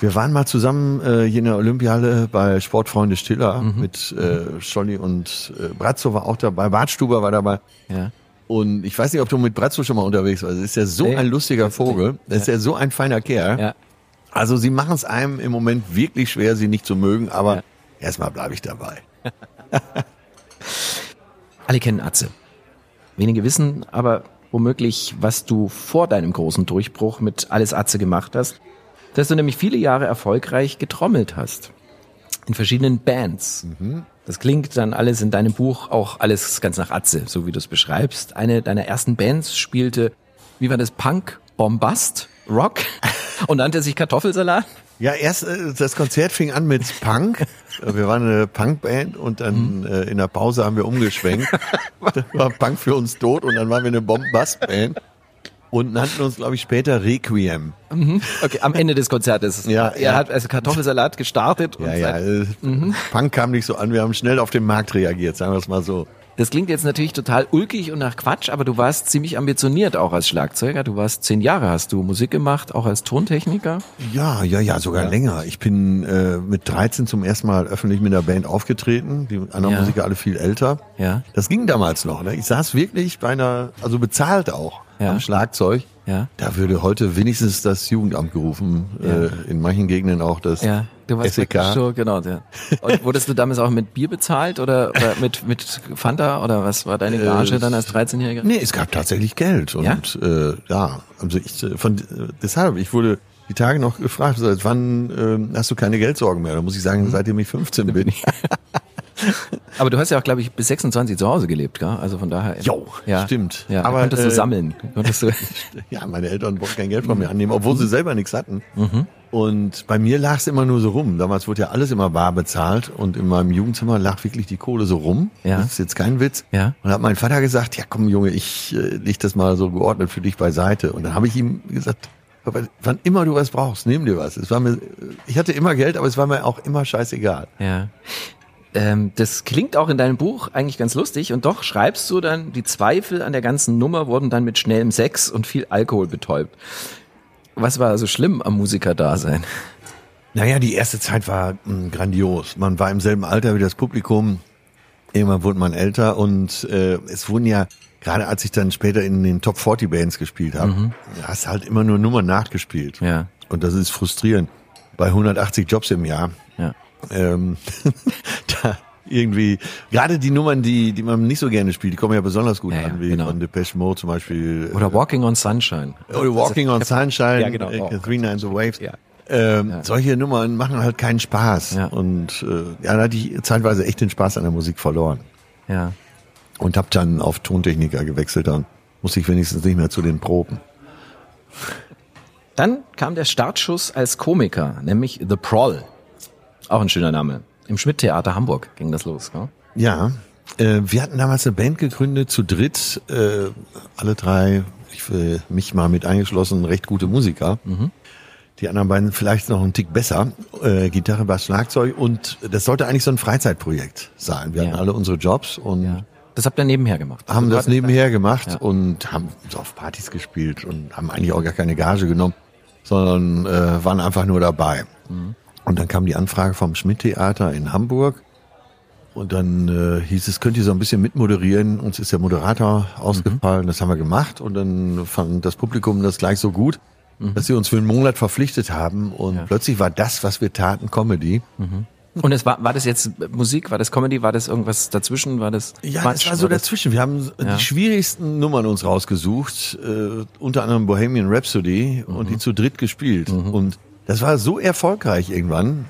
wir waren mal zusammen hier in der Olympiahalle bei Sportfreunde Stiller mit Scholli und Brazzo war auch dabei, Bartstuber war dabei. Ja. Und ich weiß nicht, ob du mit Brazzo schon mal unterwegs warst. Ist ja so ein lustiger Vogel, ist ja so ein feiner Kerl. Ja. Also sie machen es einem im Moment wirklich schwer, sie nicht zu mögen, aber erstmal bleibe ich dabei. Alle kennen Atze. Wenige wissen aber womöglich, was du vor deinem großen Durchbruch mit Alles Atze gemacht hast, dass du nämlich viele Jahre erfolgreich getrommelt hast. In verschiedenen Bands. Das klingt dann alles in deinem Buch auch alles ganz nach Atze, so wie du es beschreibst. Eine deiner ersten Bands spielte, wie war das, Punk, Bombast, Rock und nannte sich Kartoffelsalat. Ja, erst das Konzert fing an mit Punk. Wir waren eine Punkband und dann in der Pause haben wir umgeschwenkt. Da war Punk für uns tot und dann waren wir eine Bombastband und nannten uns, glaube ich, später Requiem. Okay, am Ende des Konzertes. Ja, er hat also Kartoffelsalat gestartet. Und Punk kam nicht so an. Wir haben schnell auf den Markt reagiert, sagen wir es mal so. Das klingt jetzt natürlich total ulkig und nach Quatsch, aber du warst ziemlich ambitioniert auch als Schlagzeuger. Du warst 10 Jahre, hast du Musik gemacht, auch als Tontechniker? Ja, sogar länger. Ich bin mit 13 zum ersten Mal öffentlich mit einer Band aufgetreten. Die anderen Musiker alle viel älter. Ja. Das ging damals noch. Ne? Ich saß wirklich bei einer, also bezahlt auch, am Schlagzeug. Ja. Da würde heute wenigstens das Jugendamt gerufen, in manchen Gegenden auch das SEK. Ja, du warst so, genau. Ja. Und wurdest du damals auch mit Bier bezahlt oder mit Fanta oder was war deine Gage dann als 13-Jähriger? Nee, es gab tatsächlich Geld und also deshalb, ich wurde die Tage noch gefragt, seit wann hast du keine Geldsorgen mehr? Da muss ich sagen, seitdem ich 15 bin. Aber du hast ja auch, glaube ich, bis 26 zu Hause gelebt, gell? Also von daher. Jo, stimmt. Ja, aber konntest du sammeln. Ja, meine Eltern wollten kein Geld von mir annehmen, obwohl sie selber nichts hatten. Und bei mir lag es immer nur so rum. Damals wurde ja alles immer bar bezahlt und in meinem Jugendzimmer lag wirklich die Kohle so rum. Ja. Das ist jetzt kein Witz. Ja. Und hat mein Vater gesagt, ja komm Junge, ich leg das mal so geordnet für dich beiseite. Und dann habe ich ihm gesagt, wann immer du was brauchst, nimm dir was. Es war mir, ich hatte immer Geld, aber es war mir auch immer scheißegal. Ja. Das klingt auch in deinem Buch eigentlich ganz lustig und doch schreibst du dann, die Zweifel an der ganzen Nummer wurden dann mit schnellem Sex und viel Alkohol betäubt. Was war so schlimm am Musikerdasein? Naja, die erste Zeit war grandios. Man war im selben Alter wie das Publikum. Irgendwann wurde man älter und es wurden ja, gerade als ich dann später in den Top 40 Bands gespielt habe, hast halt immer nur Nummern nachgespielt. Ja. Und das ist frustrierend. Bei 180 Jobs im Jahr. Ja. Da irgendwie, gerade die Nummern, die man nicht so gerne spielt, die kommen ja besonders gut an, wie von Depeche Mode zum Beispiel. Oder Walking on Sunshine. Oder Walking on Sunshine, ja, genau. Three Nines of Waves. Ja. Solche Nummern machen halt keinen Spaß. Ja. Und da hatte ich zeitweise echt den Spaß an der Musik verloren. Ja. Und habe dann auf Tontechniker gewechselt, dann musste ich wenigstens nicht mehr zu den Proben. Dann kam der Startschuss als Komiker, nämlich The Prol. Auch ein schöner Name. Im Schmidt-Theater Hamburg ging das los, ne? Ja, wir hatten damals eine Band gegründet, zu dritt, alle drei, ich will mich mal mit eingeschlossen, recht gute Musiker. Mhm. Die anderen beiden vielleicht noch einen Tick besser, Gitarre, Bass, Schlagzeug, und das sollte eigentlich so ein Freizeitprojekt sein. Wir hatten alle unsere Jobs und das habt ihr nebenher gemacht. Haben das nebenher gemacht und haben so auf Partys gespielt und haben eigentlich auch gar keine Gage genommen, sondern waren einfach nur dabei. Mhm. Und dann kam die Anfrage vom Schmidt-Theater in Hamburg und dann hieß es, könnt ihr so ein bisschen mitmoderieren? Uns ist der Moderator ausgefallen, das haben wir gemacht und dann fand das Publikum das gleich so gut, dass sie uns für einen Monat verpflichtet haben und plötzlich war das, was wir taten, Comedy. Mhm. Und es war das jetzt Musik, war das Comedy, war das irgendwas dazwischen, war das Quatsch? Ja, das war so dazwischen. Wir haben die schwierigsten Nummern uns rausgesucht, unter anderem Bohemian Rhapsody und die zu dritt gespielt. Mhm. Und das war so erfolgreich irgendwann,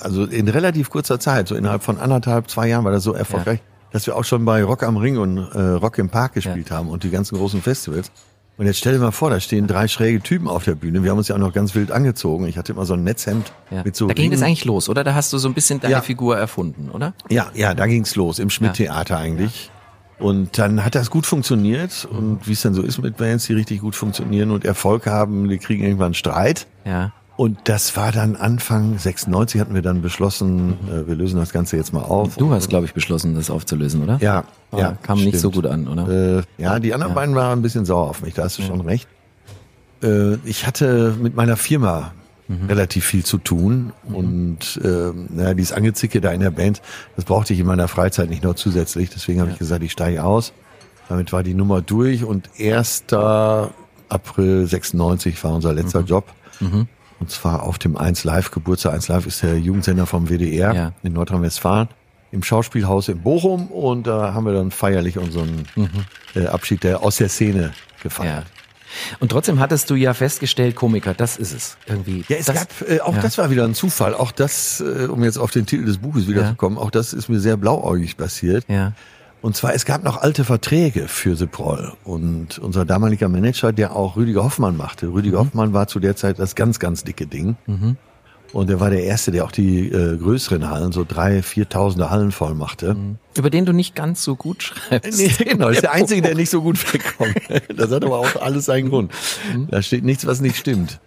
also in relativ kurzer Zeit, so innerhalb von 1,5, 2 Jahren war das so erfolgreich, dass wir auch schon bei Rock am Ring und Rock im Park gespielt haben und die ganzen großen Festivals. Und jetzt stell dir mal vor, da stehen 3 schräge Typen auf der Bühne. Wir haben uns ja auch noch ganz wild angezogen. Ich hatte immer so ein Netzhemd mit so... Da ging es eigentlich los, oder? Da hast du so ein bisschen deine Figur erfunden, oder? Ja, ja, da ging's los, im Schmidt-Theater eigentlich. Ja. Und dann hat das gut funktioniert. Und wie es dann so ist mit Bands, die richtig gut funktionieren und Erfolg haben, die kriegen irgendwann Streit. Ja. Und das war dann Anfang 96, hatten wir dann beschlossen, wir lösen das Ganze jetzt mal auf. Du hast, glaube ich, beschlossen, das aufzulösen, oder? Ja. Aber ja, kam nicht so gut an, oder? Ja, die anderen beiden waren ein bisschen sauer auf mich, da hast du schon recht. Ich hatte mit meiner Firma relativ viel zu tun und dieses Angezicke da in der Band, das brauchte ich in meiner Freizeit nicht noch zusätzlich. Deswegen habe ich gesagt, ich steige aus. Damit war die Nummer durch und 1. April 96 war unser letzter Job. Mhm. Und zwar auf dem 1 Live Geburtstag. 1 Live ist der Jugendsender vom WDR in Nordrhein-Westfalen im Schauspielhaus in Bochum. Und da haben wir dann feierlich unseren Abschied aus der Szene gefeiert. Ja. Und trotzdem hattest du ja festgestellt, Komiker, das ist es. Irgendwie. Ja, es gab, auch das war wieder ein Zufall. Auch das, um jetzt auf den Titel des Buches wiederzukommen, auch das ist mir sehr blauäugig passiert. Ja. Und zwar, es gab noch alte Verträge für The Prol. Und unser damaliger Manager, der auch Rüdiger Hoffmann machte. Rüdiger Hoffmann war zu der Zeit das ganz, ganz dicke Ding. Mhm. Und er war der Erste, der auch die größeren Hallen, so 3.000-4.000er Hallen voll machte. Mhm. Über den du nicht ganz so gut schreibst. Nee, genau, ist der Einzige, der nicht so gut wegkommt. Das hat aber auch alles seinen Grund. Mhm. Da steht nichts, was nicht stimmt.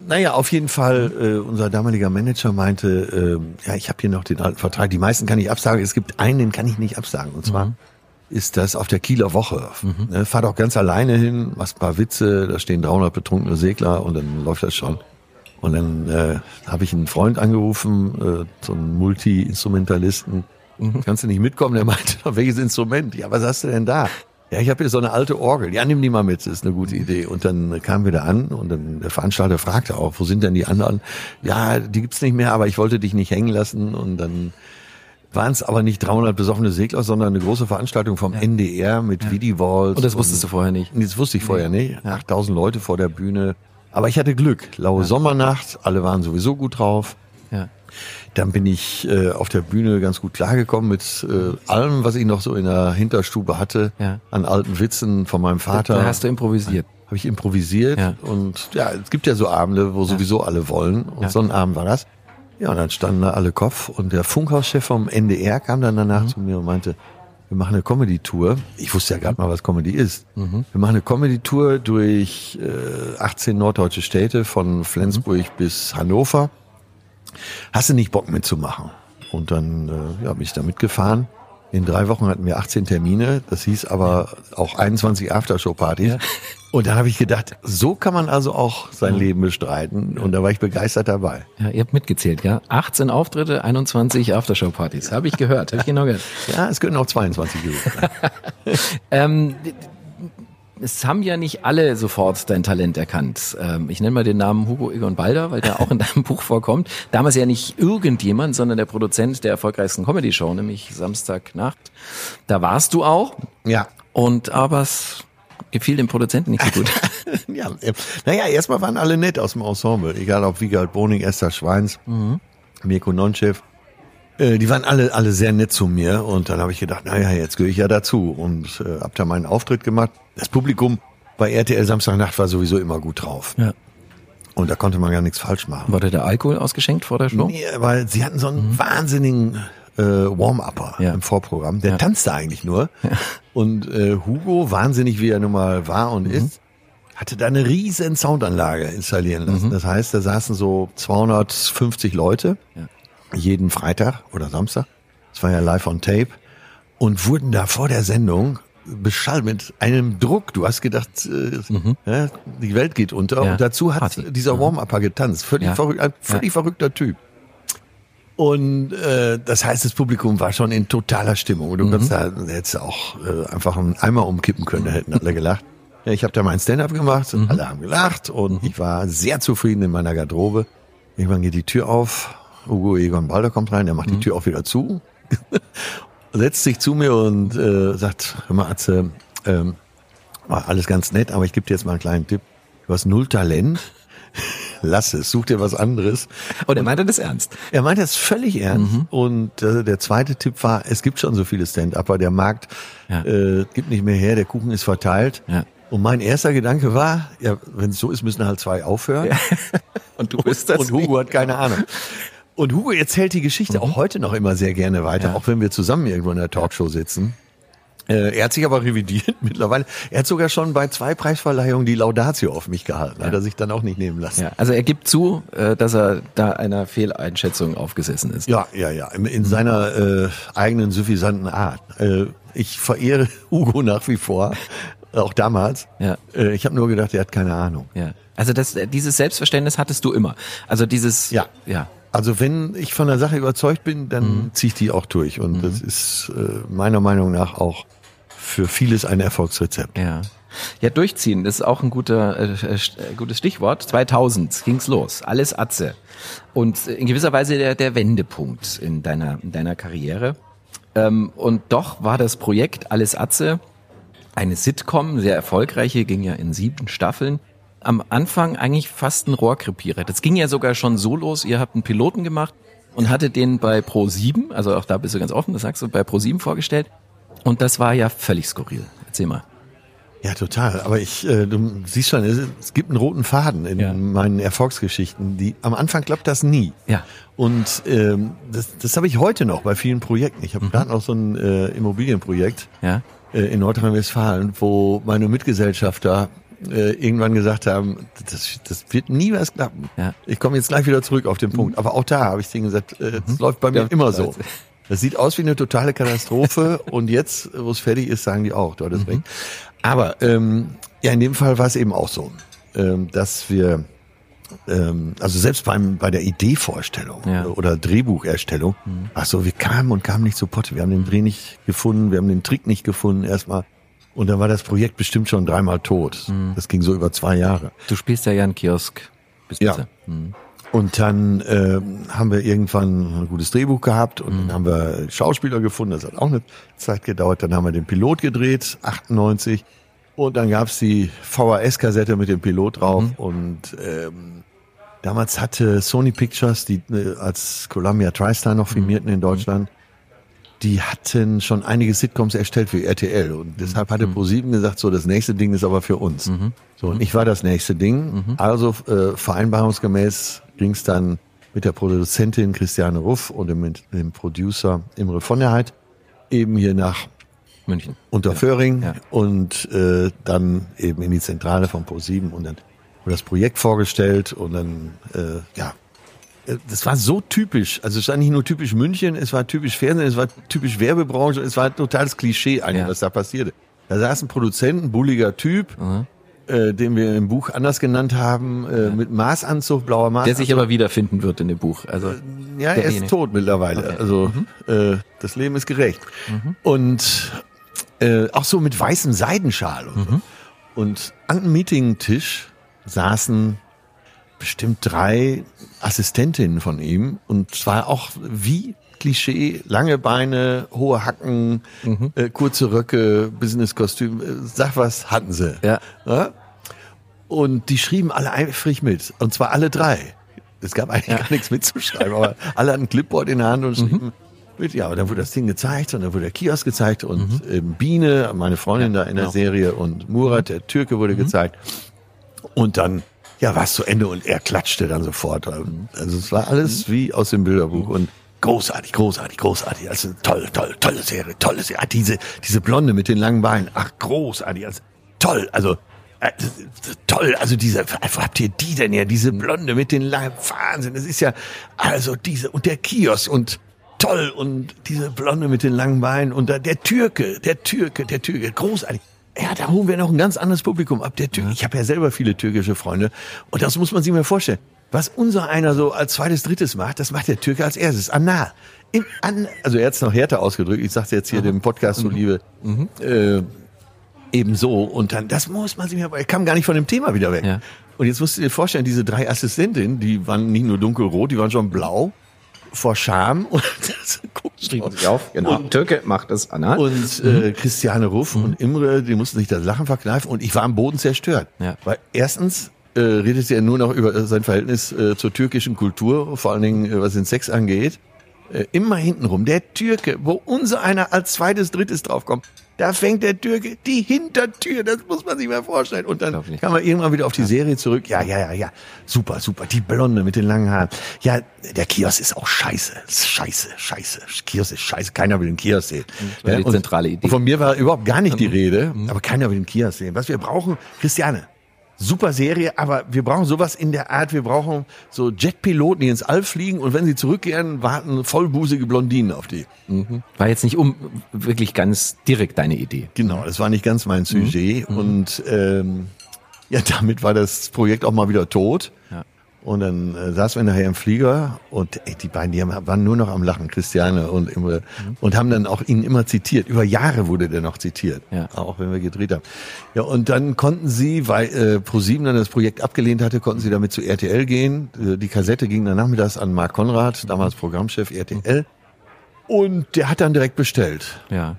Naja, auf jeden Fall, unser damaliger Manager meinte, ich habe hier noch den alten Vertrag, die meisten kann ich absagen, es gibt einen, den kann ich nicht absagen, und zwar ist das auf der Kieler Woche. Ne, fahr doch ganz alleine hin, machst ein paar Witze, da stehen 300 betrunkene Segler und dann läuft das schon. Und dann habe ich einen Freund angerufen, so einen Multi-Instrumentalisten, kannst du nicht mitkommen? Der meinte, welches Instrument? Ja, was hast du denn da? Ja, ich habe hier so eine alte Orgel. Ja, nimm die mal mit, das ist eine gute Idee. Und dann kamen wir da an und dann der Veranstalter fragte auch, wo sind denn die anderen? Ja, die gibt's nicht mehr, aber ich wollte dich nicht hängen lassen. Und dann waren es aber nicht 300 besoffene Segler, sondern eine große Veranstaltung vom NDR mit Video-Walls. Und das wusstest du vorher nicht? Das wusste ich vorher nicht. 8.000 Leute vor der Bühne. Aber ich hatte Glück. Laue Sommernacht, alle waren sowieso gut drauf. Ja. Dann bin ich auf der Bühne ganz gut klargekommen mit allem, was ich noch so in der Hinterstube hatte, an alten Witzen von meinem Vater. Da hast du improvisiert. Habe ich improvisiert und es gibt ja so Abende, wo sowieso alle wollen und so ein Abend war das. Ja, und dann standen da alle Kopf und der Funkhauschef vom NDR kam dann danach zu mir und meinte, wir machen eine Comedy-Tour. Ich wusste ja gerade mal, was Comedy ist. Wir machen eine Comedy-Tour durch 18 norddeutsche Städte von Flensburg bis Hannover. Hast du nicht Bock mitzumachen? Und dann bin ich da mitgefahren. In 3 Wochen hatten wir 18 Termine. Das hieß aber auch 21 Aftershow-Partys. Ja. Und dann habe ich gedacht, so kann man also auch sein Leben bestreiten. Und da war ich begeistert dabei. Ja, ihr habt mitgezählt, ja? 18 Auftritte, 21 Aftershow-Partys. Habe ich gehört, habe ich genau gehört. Ja, es könnten auch 22 gewesen sein. Es haben ja nicht alle sofort dein Talent erkannt. Ich nenne mal den Namen Hugo Egon Balder, weil der auch in deinem Buch vorkommt. Damals ja nicht irgendjemand, sondern der Produzent der erfolgreichsten Comedy-Show, nämlich Samstagnacht. Da warst du auch. Ja. Und aber es gefiel dem Produzenten nicht so gut. Ja, naja, erstmal waren alle nett aus dem Ensemble. Egal ob Wiegald Boning, Esther Schweins, Mirko Nonchev. Die waren alle sehr nett zu mir und dann habe ich gedacht, naja, jetzt gehöre ich ja dazu und hab da meinen Auftritt gemacht. Das Publikum bei RTL Samstagnacht war sowieso immer gut drauf. Ja. Und da konnte man gar nichts falsch machen. Wurde der Alkohol ausgeschenkt vor der Show? Nee, weil sie hatten so einen wahnsinnigen Warm-Upper im Vorprogramm. Der tanzte eigentlich nur. Ja. Und Hugo, wahnsinnig wie er nun mal war und ist, hatte da eine riesen Soundanlage installieren lassen. Das heißt, da saßen so 250 Leute jeden Freitag oder Samstag. Das war ja live on tape. Und wurden da vor der Sendung beschallt mit einem Druck. Du hast gedacht, ja, die Welt geht unter. Ja. Und dazu hat dieser Warm-Upper getanzt. Völlig verrückt, ein völlig verrückter Typ. Und das heißt, das Publikum war schon in totaler Stimmung. Und du kannst da, hättest auch einfach einen Eimer umkippen können. Da hätten alle gelacht. Ja, ich habe da mein Stand-up gemacht. Und alle haben gelacht. Und ich war sehr zufrieden in meiner Garderobe. Irgendwann geht die Tür auf. Hugo Egon Balder kommt rein. Der macht die Tür auch wieder zu. Setzt sich zu mir und sagt, hör mal Atze, war alles ganz nett, aber ich gebe dir jetzt mal einen kleinen Tipp. Du hast null Talent, lass es, such dir was anderes. Und er meinte das ernst. Er meinte das völlig ernst. Und der zweite Tipp war, es gibt schon so viele Stand-Upper, der Markt gibt nicht mehr her, der Kuchen ist verteilt. Ja. Und mein erster Gedanke war, ja, wenn es so ist, müssen halt zwei aufhören. Ja. Und du bist das. Und Hugo hat keine Ahnung. Und Hugo erzählt die Geschichte auch heute noch immer sehr gerne weiter, auch wenn wir zusammen irgendwo in der Talkshow sitzen. Er hat sich aber revidiert mittlerweile. Er hat sogar schon bei 2 Preisverleihungen die Laudatio auf mich gehalten. Hat er sich dann auch nicht nehmen lassen. Ja. Also er gibt zu, dass er da einer Fehleinschätzung aufgesessen ist. Ja, ja, ja. In seiner eigenen suffisanten Art. Ich verehre Hugo nach wie vor, auch damals. Ja. Ich habe nur gedacht, er hat keine Ahnung. Ja. Also dieses Selbstverständnis hattest du immer. Also dieses... Ja. Also wenn ich von der Sache überzeugt bin, dann ziehe ich die auch durch. Und das ist meiner Meinung nach auch für vieles ein Erfolgsrezept. Ja, ja, durchziehen, das ist auch ein gutes Stichwort. 2000 ging's los, Alles Atze. Und in gewisser Weise der Wendepunkt in deiner Karriere. Und doch war das Projekt Alles Atze eine Sitcom, sehr erfolgreiche, ging ja in 7 Staffeln. Am Anfang eigentlich fast ein Rohrkrepierer. Das ging ja sogar schon so los. Ihr habt einen Piloten gemacht und hattet den bei Pro7, also auch da bist du ganz offen, das sagst du, bei Pro7 vorgestellt. Und das war ja völlig skurril. Erzähl mal. Ja, total. Aber du siehst schon, es gibt einen roten Faden in meinen Erfolgsgeschichten. Am Anfang klappt das nie. Ja. Und das habe ich heute noch bei vielen Projekten. Ich habe gerade noch so ein Immobilienprojekt in Nordrhein-Westfalen, wo meine Mitgesellschafter irgendwann gesagt haben, das wird nie was klappen. Ja. Ich komme jetzt gleich wieder zurück auf den Punkt. Aber auch da habe ich denen gesagt, das läuft bei mir immer so. Das sieht aus wie eine totale Katastrophe und jetzt, wo es fertig ist, sagen die auch, du hattest recht. Aber in dem Fall war es eben auch so, dass wir, also selbst bei der Ideevorstellung oder Drehbucherstellung, wir kamen nicht zu Potte. Wir haben den Dreh nicht gefunden, wir haben den Trick nicht gefunden erstmal. Und dann war das Projekt bestimmt schon 3-mal tot. Das ging so über 2 Jahre. Du spielst ja einen Kiosk. Und dann haben wir irgendwann ein gutes Drehbuch gehabt und dann haben wir Schauspieler gefunden. Das hat auch eine Zeit gedauert. Dann haben wir den Pilot gedreht, 98. Und dann gab's die VHS-Kassette mit dem Pilot drauf. Und damals hatte Sony Pictures, die als Columbia TriStar noch firmierten in Deutschland, die hatten schon einige Sitcoms erstellt für RTL und deshalb hatte ProSieben gesagt, so das nächste Ding ist aber für uns. So, und ich war das nächste Ding. Also vereinbarungsgemäß ging es dann mit der Produzentin Christiane Ruff und dem Producer Imre von der Heid eben hier nach München, Unterföhring und dann eben in die Zentrale von ProSieben und dann wurde das Projekt vorgestellt und dann das war so typisch, also es war nicht nur typisch München, es war typisch Fernsehen, es war typisch Werbebranche, es war totales Klischee eigentlich, was da passierte. Da saß ein Produzent, ein bulliger Typ, den wir im Buch anders genannt haben, mit Maßanzug, blauer Maßanzug. Der sich aber wiederfinden wird in dem Buch. Also er ist tot mittlerweile, also das Leben ist gerecht. Und auch so mit weißem Seidenschal. Und an einem Meetingtisch saßen bestimmt 3 Assistentinnen von ihm und zwar auch wie Klischee, lange Beine, hohe Hacken, kurze Röcke, Business-Kostüm, sag was, hatten sie. Ja. Ja? Und die schrieben alle eifrig mit und zwar alle 3. Es gab eigentlich gar nichts mitzuschreiben, aber alle hatten ein Clipboard in der Hand und schrieben Ja, und dann wurde das Ding gezeigt und dann wurde der Kiosk gezeigt und Biene, meine Freundin da in der Serie, und Murat, der Türke, wurde gezeigt. Und dann, ja, war es zu Ende und er klatschte dann sofort. Also es war alles wie aus dem Bilderbuch und großartig, großartig, großartig. Also tolle Serie. Diese Blonde mit den langen Beinen. Ach, großartig. Also toll. Also diese, wo habt ihr die denn her? Diese Blonde mit den langen, Wahnsinn. Das ist ja, also diese, und der Kiosk und toll und diese Blonde mit den langen Beinen und der Türke, großartig. Ja, da holen wir noch ein ganz anderes Publikum ab. Der Türke, ich habe ja selber viele türkische Freunde und das muss man sich mal vorstellen. Was unser einer so als zweites, drittes macht, das macht der Türke als erstes. Anal. Also er hat es noch härter ausgedrückt. Ich sag's jetzt hier dem Podcast zuliebe. Ebenso. Und dann, das muss man sich, er kam gar nicht von dem Thema wieder weg. Ja. Und jetzt musst du dir vorstellen, diese drei Assistentinnen, die waren nicht nur dunkelrot, die waren schon blau vor Scham. Und das schrieben sich auf. Genau. Und Türke macht das anal. Und Christiane Ruff und Imre, die mussten sich das Lachen verkneifen. Und ich war am Boden zerstört. Ja. Weil erstens redete er nur noch über sein Verhältnis zur türkischen Kultur, vor allen Dingen was den Sex angeht. Immer hintenrum, der Türke, wo unser einer als zweites, drittes draufkommt, da fängt der Türke die Hintertür, das muss man sich mal vorstellen. Und dann kann man irgendwann wieder auf die Serie zurück. Ja, super, die Blonde mit den langen Haaren. Ja, der Kiosk ist auch scheiße. Kiosk ist scheiße, keiner will den Kiosk sehen. Das war die zentrale Idee. Von mir war überhaupt gar nicht die Rede, aber keiner will den Kiosk sehen. Was wir brauchen, Christiane. Super Serie, aber wir brauchen sowas in der Art, wir brauchen so Jetpiloten, die ins All fliegen und wenn sie zurückkehren, warten vollbusige Blondinen auf die. War jetzt nicht wirklich ganz direkt deine Idee. Genau, das war nicht ganz mein Sujet und damit war das Projekt auch mal wieder tot. Ja. Und dann saßen wir nachher im Flieger und die beiden, die waren nur noch am Lachen, Christiane und Imre, und haben dann auch ihn immer zitiert. Über Jahre wurde der noch zitiert, auch wenn wir gedreht haben. Ja, und dann konnten sie, weil Pro7 dann das Projekt abgelehnt hatte, konnten sie damit zu RTL gehen. Die Kassette ging dann nachmittags an Mark Konrad, damals Programmchef RTL, und der hat dann direkt bestellt. Ja.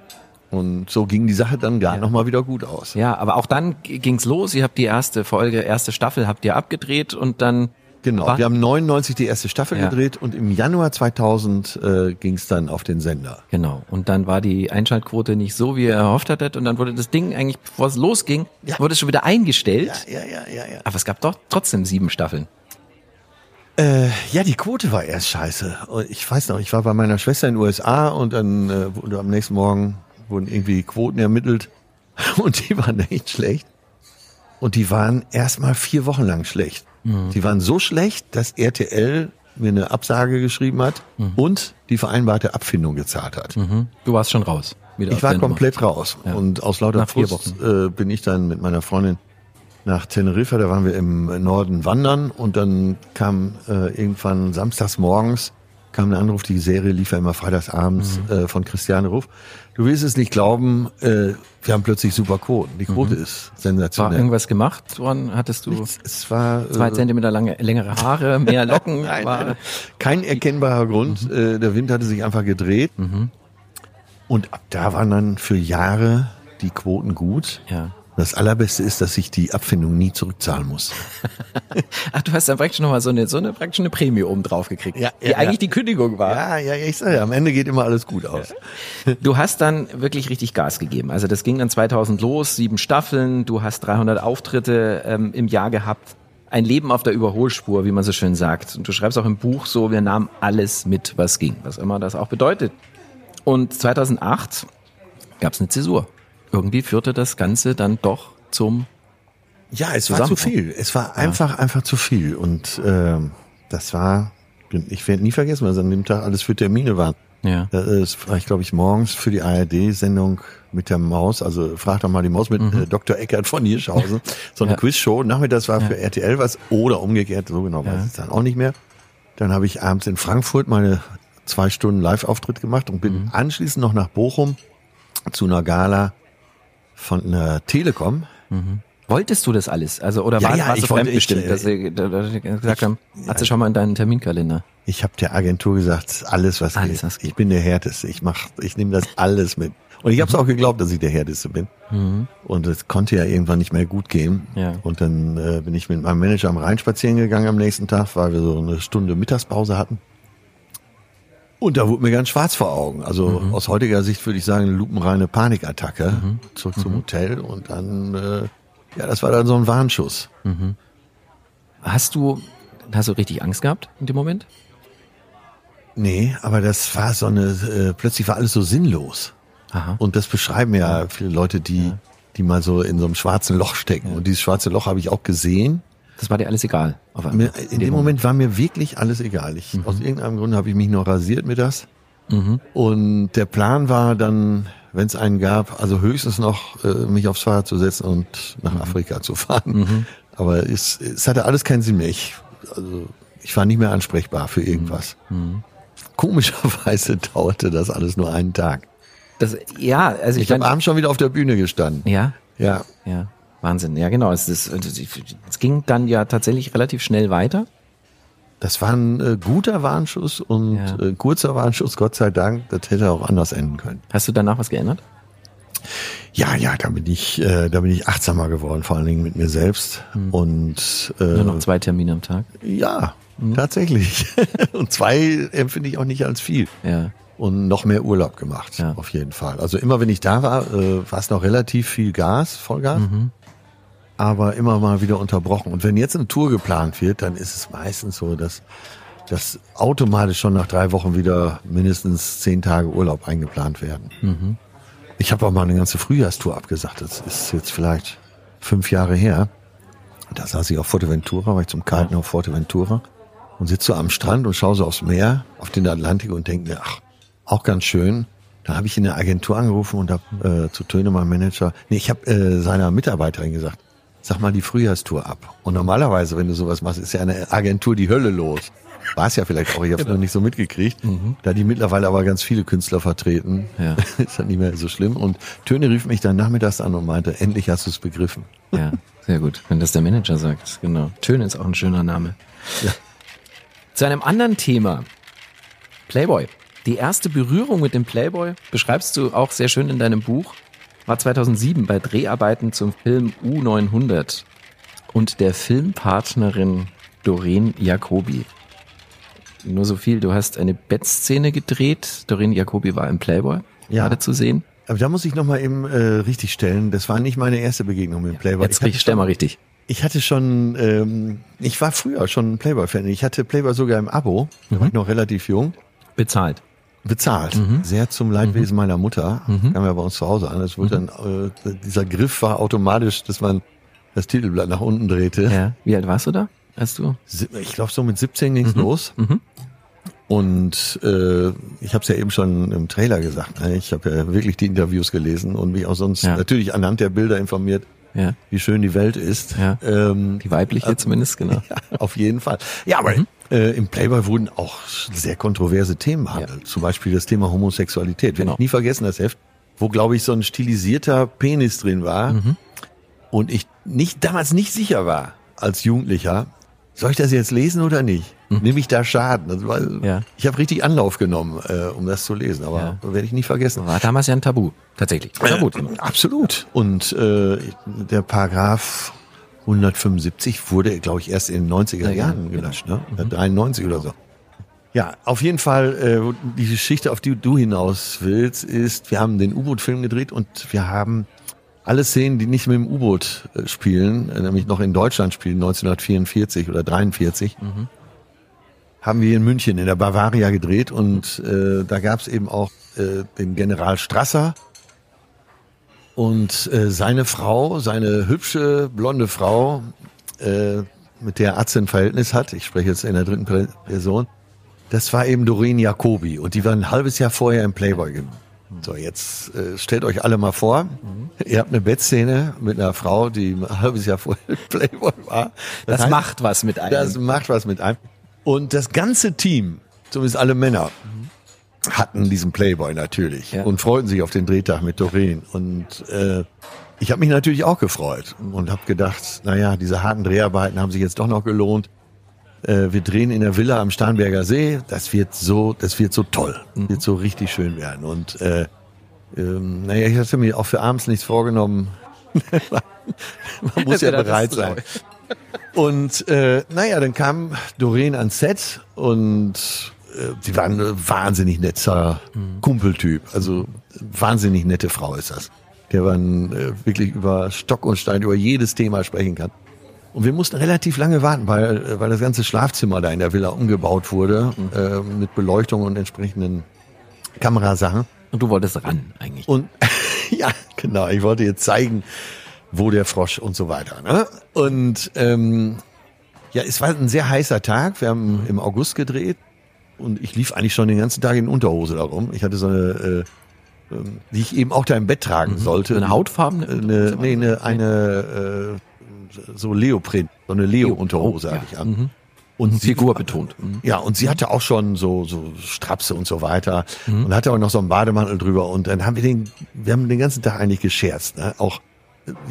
Und so ging die Sache dann gar nochmal wieder gut aus. Ja, aber auch dann ging's los. Ihr habt die erste Staffel habt ihr abgedreht und dann... Genau, wir haben 1999 die erste Staffel gedreht und im Januar 2000 ging es dann auf den Sender. Genau, und dann war die Einschaltquote nicht so, wie ihr erhofft hattet und dann wurde das Ding eigentlich, bevor es losging, wurde es schon wieder eingestellt. Ja. Aber es gab doch trotzdem 7 Staffeln. Ja, die Quote war erst scheiße. Und ich weiß noch, ich war bei meiner Schwester in den USA und dann am nächsten Morgen wurden irgendwie Quoten ermittelt und die waren echt schlecht. Und die waren erstmal 4 Wochen lang schlecht. Die waren so schlecht, dass RTL mir eine Absage geschrieben hat und die vereinbarte Abfindung gezahlt hat. Du warst schon raus. Ich war komplett raus. Ja. Und aus lauter Frust bin ich dann mit meiner Freundin nach Teneriffa, da waren wir im Norden wandern und dann kam irgendwann samstags morgens kam ein Anruf, die Serie lief ja immer freitags abends von Christiane Ruff. Du willst es nicht glauben, wir haben plötzlich super Quoten. Die Quote ist sensationell. War irgendwas gemacht worden? Hattest du nichts, es war, 2 Zentimeter längere Haare, mehr Locken? Nein. Kein erkennbarer Grund. Der Wind hatte sich einfach gedreht. Und ab da waren dann für Jahre die Quoten gut. Ja. Das Allerbeste ist, dass ich die Abfindung nie zurückzahlen muss. Ach, du hast dann praktisch nochmal so eine Prämie oben drauf gekriegt, die eigentlich die Kündigung war. Ja, ich sage ja, am Ende geht immer alles gut aus. Du hast dann wirklich richtig Gas gegeben. Also das ging dann 2000 los, 7 Staffeln, du hast 300 Auftritte im Jahr gehabt. Ein Leben auf der Überholspur, wie man so schön sagt. Und du schreibst auch im Buch so, wir nahmen alles mit, was ging, was immer das auch bedeutet. Und 2008 gab es eine Zäsur. Irgendwie führte das Ganze dann doch zum es war zu viel. Es war einfach zu viel. Und das war, ich werde nie vergessen, was an dem Tag alles für Termine waren. Ja. Das war ich, glaube ich, morgens für die ARD-Sendung mit der Maus, also frag doch mal die Maus mit Dr. Eckert von Hirschhausen, so eine Quizshow. Nachmittags war für RTL was oder umgekehrt, so genau weiß ich es dann auch nicht mehr. Dann habe ich abends in Frankfurt meine 2 Stunden Live-Auftritt gemacht und bin anschließend noch nach Bochum zu einer Gala von einer Telekom. Wolltest du das alles? Also, oder warst du fremdbestimmt, dass sie gesagt haben, hast du schon mal in deinen Terminkalender? Ich habe der Agentur gesagt, alles was geht. Ich bin der Härteste. Ich nehme das alles mit. Und ich habe es auch geglaubt, dass ich der Härteste bin. Und es konnte ja irgendwann nicht mehr gut gehen. Ja. Und dann bin ich mit meinem Manager am Rhein spazieren gegangen am nächsten Tag, weil wir so eine Stunde Mittagspause hatten. Und da wurde mir ganz schwarz vor Augen. Also aus heutiger Sicht würde ich sagen, eine lupenreine Panikattacke. Zurück zum Hotel und dann, ja, das war dann so ein Warnschuss. Hast du richtig Angst gehabt in dem Moment? Nee, aber das war so eine, plötzlich war alles so sinnlos. Aha. Und das beschreiben ja viele Leute, die mal so in so einem schwarzen Loch stecken. Ja. Und dieses schwarze Loch habe ich auch gesehen. Das war dir alles egal? In dem Moment war mir wirklich alles egal. Aus irgendeinem Grund habe ich mich noch rasiert mit das. Und der Plan war dann, wenn es einen gab, also höchstens noch mich aufs Fahrrad zu setzen und nach Afrika zu fahren. Aber es hatte alles keinen Sinn mehr. Ich war nicht mehr ansprechbar für irgendwas. Komischerweise dauerte das alles nur einen Tag. Ich habe abends schon wieder auf der Bühne gestanden. Ja. Wahnsinn, ja genau. Es ging dann ja tatsächlich relativ schnell weiter. Das war ein guter Warnschuss und kurzer Warnschuss, Gott sei Dank. Das hätte auch anders enden können. Hast du danach was geändert? Ja, da bin ich achtsamer geworden, vor allen Dingen mit mir selbst. Und nur noch 2 Termine am Tag? Ja, tatsächlich. Und 2 empfinde ich auch nicht als viel. Ja. Und noch mehr Urlaub gemacht, auf jeden Fall. Also immer, wenn ich da war, war es noch relativ viel Vollgas. Aber immer mal wieder unterbrochen. Und wenn jetzt eine Tour geplant wird, dann ist es meistens so, dass das automatisch schon nach 3 Wochen wieder mindestens 10 Tage Urlaub eingeplant werden. Ich habe auch mal eine ganze Frühjahrstour abgesagt. Das ist jetzt vielleicht 5 Jahre her. Da saß ich auf Fuerteventura, war ich zum Karten auf Fuerteventura und sitze so am Strand und schaue so aufs Meer, auf den Atlantik und denke mir, ach, auch ganz schön. Da habe ich in der Agentur angerufen und habe zu Töne, meinem Manager, ich habe seiner Mitarbeiterin gesagt, sag mal die Frühjahrstour ab. Und normalerweise, wenn du sowas machst, ist ja eine Agentur die Hölle los. War es ja vielleicht auch, ich habe es noch nicht so mitgekriegt. Da die mittlerweile aber ganz viele Künstler vertreten, ist das nicht mehr so schlimm. Und Töne rief mich dann nachmittags an und meinte, endlich hast du es begriffen. Ja, sehr gut, wenn das der Manager sagt, genau. Töne ist auch ein schöner Name. Ja. Zu einem anderen Thema, Playboy. Die erste Berührung mit dem Playboy, beschreibst du auch sehr schön in deinem Buch, war 2007 bei Dreharbeiten zum Film U900 und der Filmpartnerin Doreen Jacobi. Nur so viel, du hast eine Bettszene gedreht, Doreen Jacobi war im Playboy gerade zu sehen. Aber da muss ich nochmal eben richtig stellen, das war nicht meine erste Begegnung mit dem Playboy. Stell mal richtig. Ich hatte schon, ich war früher schon ein Playboy-Fan, ich hatte Playboy sogar im Abo, da war ich noch relativ jung. Bezahlt. Sehr zum Leidwesen meiner Mutter. Kam ja bei uns zu Hause an. Das wurde dann, dieser Griff war automatisch, dass man das Titelblatt nach unten drehte. Ja. Wie alt warst du da? Ich glaube, so mit 17 ging's los. Und ich habe es ja eben schon im Trailer gesagt. Ne? Ich habe ja wirklich die Interviews gelesen und mich auch sonst natürlich anhand der Bilder informiert, wie schön die Welt ist. Ja. Die weibliche zumindest, genau. Ja, auf jeden Fall. Ja, aber im Playboy wurden auch sehr kontroverse Themen behandelt. Ja. Zum Beispiel das Thema Homosexualität. Werde ich nie vergessen, das Heft, wo, glaube ich, so ein stilisierter Penis drin war. Und ich damals nicht sicher war, als Jugendlicher, soll ich das jetzt lesen oder nicht? Nehme ich da Schaden? Das war, ich habe richtig Anlauf genommen, um das zu lesen, aber werde ich nicht vergessen. War damals ja ein Tabu, tatsächlich. Tabu. Absolut. Und der Paragraph 175 wurde, glaube ich, erst in den 90er Jahren gelöscht, ne? 93 oder so. Ja, auf jeden Fall, die Geschichte, auf die du hinaus willst, ist, wir haben den U-Boot-Film gedreht und wir haben alle Szenen, die nicht mit dem U-Boot spielen, nämlich noch in Deutschland spielen, 1944 oder 43, haben wir in München in der Bavaria gedreht und da gab es eben auch den General Strasser, und seine Frau, seine hübsche, blonde Frau, mit der Atze ein Verhältnis hat, ich spreche jetzt in der dritten Person, das war eben Doreen Jacobi. Und die war ein halbes Jahr vorher im Playboy gewesen. So, jetzt stellt euch alle mal vor, ihr habt eine Bettszene mit einer Frau, die ein halbes Jahr vorher im Playboy war. Das macht was mit einem. Das macht was mit einem. Und das ganze Team, zumindest alle Männer, hatten diesen Playboy natürlich und freuten sich auf den Drehtag mit Doreen. Und ich habe mich natürlich auch gefreut und habe gedacht, naja, diese harten Dreharbeiten haben sich jetzt doch noch gelohnt. Wir drehen in der Villa am Starnberger See. Das wird so toll. Das wird so richtig schön werden. Und naja, ich hatte mir auch für abends nichts vorgenommen. Man muss ja bereit sein. Und naja, dann kam Doreen ans Set und sie war ein wahnsinnig netter Kumpeltyp. Also wahnsinnig nette Frau ist das. Der man wirklich über Stock und Stein, über jedes Thema sprechen kann. Und wir mussten relativ lange warten, weil das ganze Schlafzimmer da in der Villa umgebaut wurde, mit Beleuchtung und entsprechenden Kamerasachen. Und du wolltest ran eigentlich. Und ja, genau. Ich wollte jetzt zeigen, wo der Frosch und so weiter. Ne? Und ja, es war ein sehr heißer Tag. Wir haben im August gedreht und ich lief eigentlich schon den ganzen Tag in Unterhose da rum. Ich hatte so eine, die ich eben auch da im Bett tragen sollte. Eine hautfarbene? So Leoprin, so eine Leo-Unterhose hatte ich an. Mhm. Und Figur betont. Ja, und sie hatte auch schon so Strapse und so weiter und hatte auch noch so einen Bademantel drüber. Und dann haben wir haben den ganzen Tag eigentlich gescherzt. Ne? Auch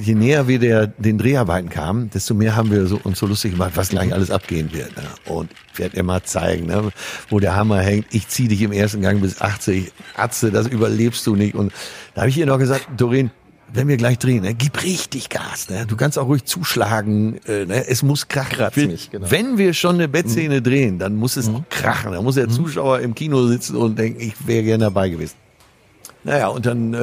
je näher wir den Dreharbeiten kamen, desto mehr haben wir uns so lustig gemacht, was gleich alles abgehen wird. Ne? Und ich werde dir mal zeigen, ne, wo der Hammer hängt. Ich ziehe dich im ersten Gang bis 80. Atze, das überlebst du nicht. Und da habe ich ihr noch gesagt, Doreen, wenn wir gleich drehen, ne, gib richtig Gas. Ne? Du kannst auch ruhig zuschlagen. Ne? Es muss krachen. Genau. Wenn wir schon eine Bettszene drehen, dann muss es krachen. Da muss der Zuschauer im Kino sitzen und denken, ich wäre gerne dabei gewesen. Naja, und dann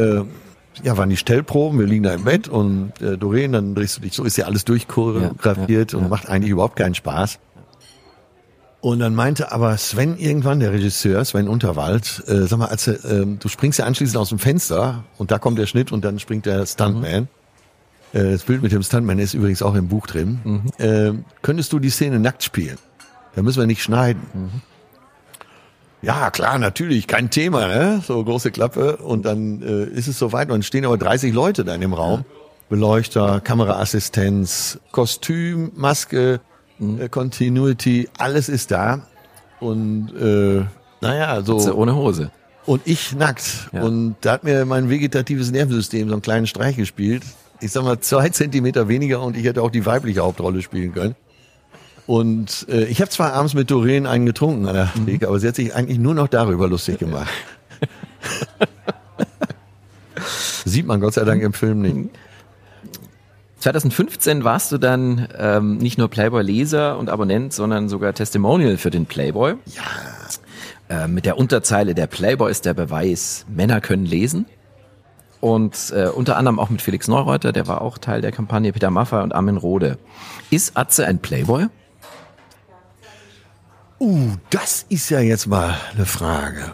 waren die Stellproben. Wir liegen da im Bett und Doreen, dann drehst du dich so. Ist ja alles durchchoreografiert und macht eigentlich überhaupt keinen Spaß. Und dann meinte aber Sven irgendwann, der Regisseur, Sven Unterwald, sag mal, Atze, du springst ja anschließend aus dem Fenster und da kommt der Schnitt und dann springt der Stuntman. Das Bild mit dem Stuntman ist übrigens auch im Buch drin. Könntest du die Szene nackt spielen? Da müssen wir nicht schneiden. Ja, klar, natürlich, kein Thema, ne? So große Klappe und dann ist es soweit. Und dann stehen aber 30 Leute da in dem Raum. Beleuchter, Kameraassistenz, Kostüm, Maske, Continuity, alles ist da und naja, so ohne Hose und ich nackt und da hat mir mein vegetatives Nervensystem so einen kleinen Streich gespielt. Ich sag mal 2 Zentimeter weniger und ich hätte auch die weibliche Hauptrolle spielen können und ich habe zwar abends mit Doreen einen getrunken an der Theke, aber sie hat sich eigentlich nur noch darüber lustig gemacht. Sieht man Gott sei Dank im Film nicht. 2015 warst du dann nicht nur Playboy-Leser und Abonnent, sondern sogar Testimonial für den Playboy. Ja. Mit der Unterzeile, der Playboy ist der Beweis, Männer können lesen. Und unter anderem auch mit Felix Neureuther, der war auch Teil der Kampagne, Peter Maffay und Armin Rohde. Ist Atze ein Playboy? Das ist ja jetzt mal eine Frage.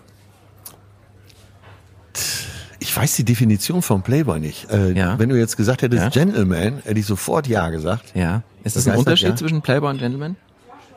Ich weiß die Definition von Playboy nicht. Wenn du jetzt gesagt hättest Gentleman, hätte ich sofort ja gesagt. Ja. Ist das ein Unterschied zwischen Playboy und Gentleman?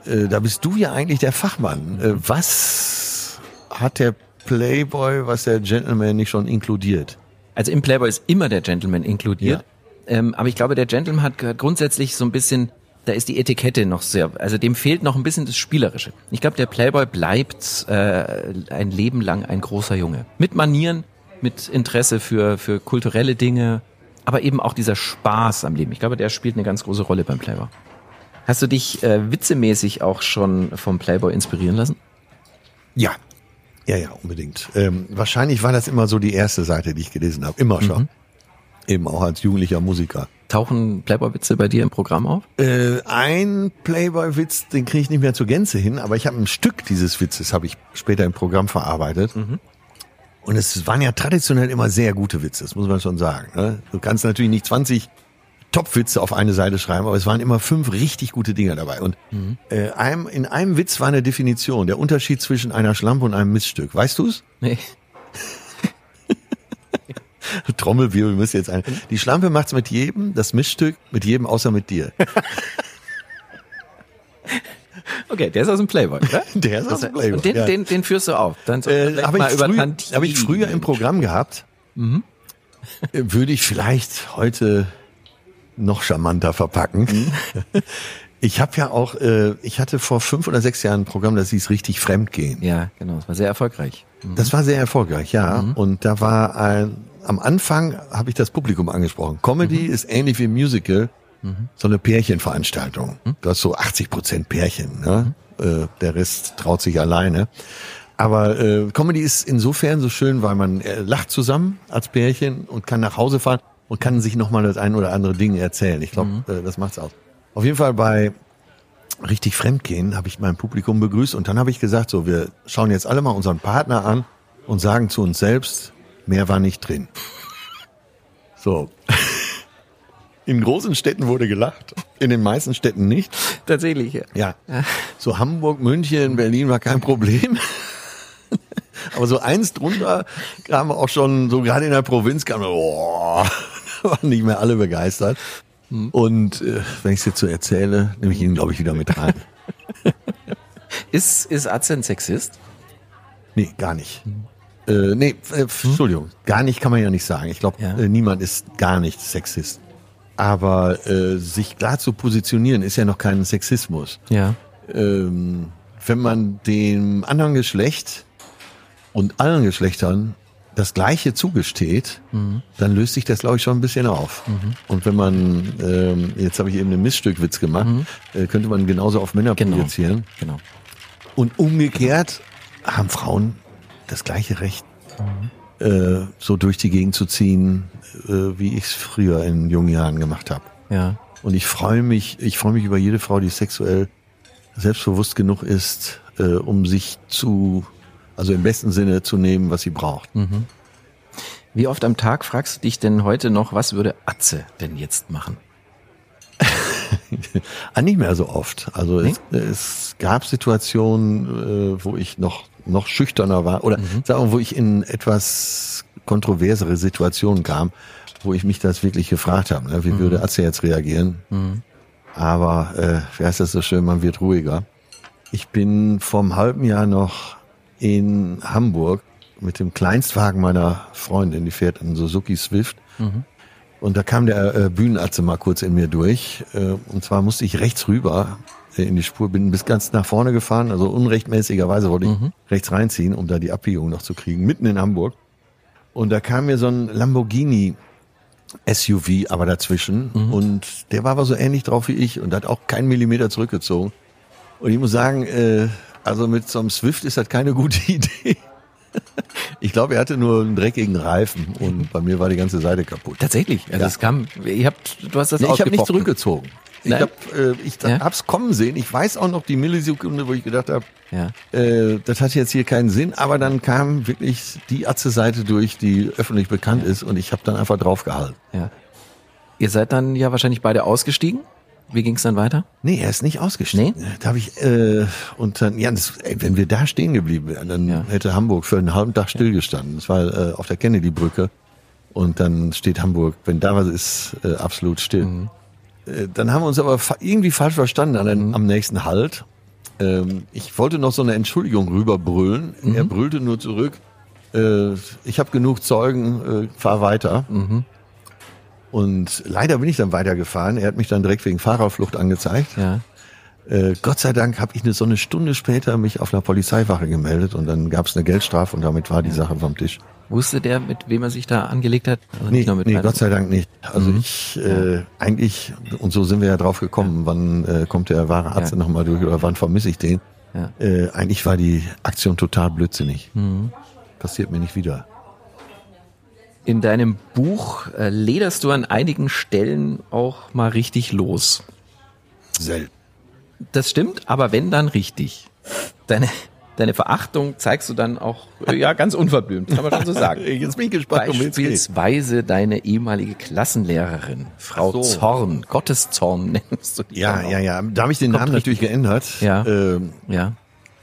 Da bist du ja eigentlich der Fachmann. Was hat der Playboy, was der Gentleman nicht schon inkludiert? Also im Playboy ist immer der Gentleman inkludiert. Ja. Aber ich glaube, der Gentleman hat grundsätzlich so ein bisschen, da ist die Etikette noch sehr, also dem fehlt noch ein bisschen das Spielerische. Ich glaube, der Playboy bleibt ein Leben lang ein großer Junge. Mit Manieren, mit Interesse für kulturelle Dinge, aber eben auch dieser Spaß am Leben. Ich glaube, der spielt eine ganz große Rolle beim Playboy. Hast du dich witzemäßig auch schon vom Playboy inspirieren lassen? Ja, unbedingt. Wahrscheinlich war das immer so die erste Seite, die ich gelesen habe. Immer schon. Eben auch als jugendlicher Musiker. Tauchen Playboy-Witze bei dir im Programm auf? Ein Playboy-Witz, den kriege ich nicht mehr zur Gänze hin, aber ich habe ein Stück dieses Witzes, habe ich später im Programm verarbeitet. Und es waren ja traditionell immer sehr gute Witze, das muss man schon sagen. Ne? Du kannst natürlich nicht 20 Top-Witze auf eine Seite schreiben, aber es waren immer 5 richtig gute Dinger dabei. Und in einem Witz war eine Definition, der Unterschied zwischen einer Schlampe und einem Miststück. Weißt du es? Nee. Trommelwirbel müsste jetzt ein. Die Schlampe macht's mit jedem, das Miststück mit jedem außer mit dir. Okay, der ist aus dem Playboy, oder? Der ist aus dem Playboy. Und den führst du auf. Dann habe ich früher im Programm gehabt. Würde ich vielleicht heute noch charmanter verpacken. Ich habe ja auch, ich hatte vor 5 oder 6 Jahren ein Programm, das hieß Richtig Fremdgehen. Ja, genau. Das war sehr erfolgreich. Das war sehr erfolgreich, ja. Und da war am Anfang habe ich das Publikum angesprochen. Comedy ist ähnlich wie Musical. So eine Pärchenveranstaltung. Du hast so 80% Pärchen, ne? Der Rest traut sich alleine. Aber Comedy ist insofern so schön, weil man lacht zusammen als Pärchen und kann nach Hause fahren und kann sich nochmal das ein oder andere Ding erzählen. Ich glaube, das macht's aus. Auf jeden Fall bei richtig fremdgehen, habe ich mein Publikum begrüßt und dann habe ich gesagt, so, wir schauen jetzt alle mal unseren Partner an und sagen zu uns selbst, mehr war nicht drin. So. In großen Städten wurde gelacht, in den meisten Städten nicht. Tatsächlich, ja. Ja. So Hamburg, München, Berlin war kein Problem. Aber so eins drunter kamen auch schon, so gerade in der Provinz kamen, boah, da waren nicht mehr alle begeistert. Und wenn ich es jetzt so erzähle, nehme ich ihn, glaube ich, wieder mit rein. Ist Atze ein Sexist? Nee, gar nicht. Entschuldigung, gar nicht kann man ja nicht sagen. Ich glaube, niemand ist gar nicht Sexist. Aber sich klar zu positionieren, ist ja noch kein Sexismus. Ja. Wenn man dem anderen Geschlecht und allen Geschlechtern das Gleiche zugesteht, dann löst sich das, glaube ich, schon ein bisschen auf. Und wenn man, jetzt habe ich eben einen Missstückwitz gemacht, könnte man genauso auf Männer projizieren. Genau. Und umgekehrt haben Frauen das gleiche Recht, so durch die Gegend zu ziehen, wie ich es früher in jungen Jahren gemacht habe. Ja. Und ich freue mich über jede Frau, die sexuell selbstbewusst genug ist, um sich zu, also im besten Sinne zu nehmen, was sie braucht. Mhm. Wie oft am Tag fragst du dich denn heute noch, was würde Atze denn jetzt machen? Nicht mehr so oft. Also es gab Situationen, wo ich noch schüchterner war oder sagen wir, wo ich in etwas kontroversere Situationen kam, wo ich mich das wirklich gefragt habe, ne? Wie würde Atze jetzt reagieren? Aber wie heißt das so schön, man wird ruhiger. Ich bin vor einem halben Jahr noch in Hamburg mit dem Kleinstwagen meiner Freundin, die fährt einen Suzuki Swift. Und da kam der Bühnenatze mal kurz in mir durch. Und zwar musste ich rechts rüber in die Spur, bin bis ganz nach vorne gefahren, also unrechtmäßigerweise wollte ich rechts reinziehen, um da die Abbiegung noch zu kriegen, mitten in Hamburg. Und da kam mir so ein Lamborghini SUV aber dazwischen und der war aber so ähnlich drauf wie ich und hat auch keinen Millimeter zurückgezogen. Und ich muss sagen, also mit so einem Swift ist das keine gute Idee. Ich glaube, er hatte nur einen dreckigen Reifen und bei mir war die ganze Seite kaputt. Tatsächlich? Also es kam, du hast das ausgepocht. Ich habe nicht zurückgezogen. Nein? Ich hab's kommen sehen. Ich weiß auch noch die Millisekunde, wo ich gedacht habe, das hat jetzt hier keinen Sinn. Aber dann kam wirklich die Atze-Seite durch, die öffentlich bekannt ist und ich habe dann einfach draufgehalten. Ja. Ihr seid dann ja wahrscheinlich beide ausgestiegen. Wie ging's dann weiter? Nee, er ist nicht ausgestiegen. Nee? Da habe ich und dann, wenn wir da stehen geblieben wären, dann hätte Hamburg für einen halben Tag stillgestanden. Das war auf der Kennedy-Brücke und dann steht Hamburg, wenn da was ist, absolut still. Dann haben wir uns aber irgendwie falsch verstanden am nächsten Halt. Ich wollte noch so eine Entschuldigung rüberbrüllen. Er brüllte nur zurück. Ich habe genug Zeugen, fahr weiter. Und leider bin ich dann weitergefahren. Er hat mich dann direkt wegen Fahrerflucht angezeigt. Ja. Gott sei Dank habe ich so eine Stunde später mich auf einer Polizeiwache gemeldet und dann gab es eine Geldstrafe und damit war die Sache vom Tisch. Wusste der, mit wem er sich da angelegt hat? Also nee, Gott sei Dank nicht. Also eigentlich, und so sind wir ja drauf gekommen, wann kommt der wahre Atze nochmal durch oder wann vermisse ich den? Ja. Eigentlich war die Aktion total blödsinnig. Passiert mir nicht wieder. In deinem Buch lederst du an einigen Stellen auch mal richtig los. Selten. Das stimmt, aber wenn, dann richtig. Deine Verachtung zeigst du dann auch, ganz unverblümt, kann man schon so sagen. Jetzt bin ich gespannt, um wen es geht. Deine ehemalige Klassenlehrerin, Frau Zorn, Gottes Zorn nennst du die. Ja. Da habe ich den Namen natürlich geändert.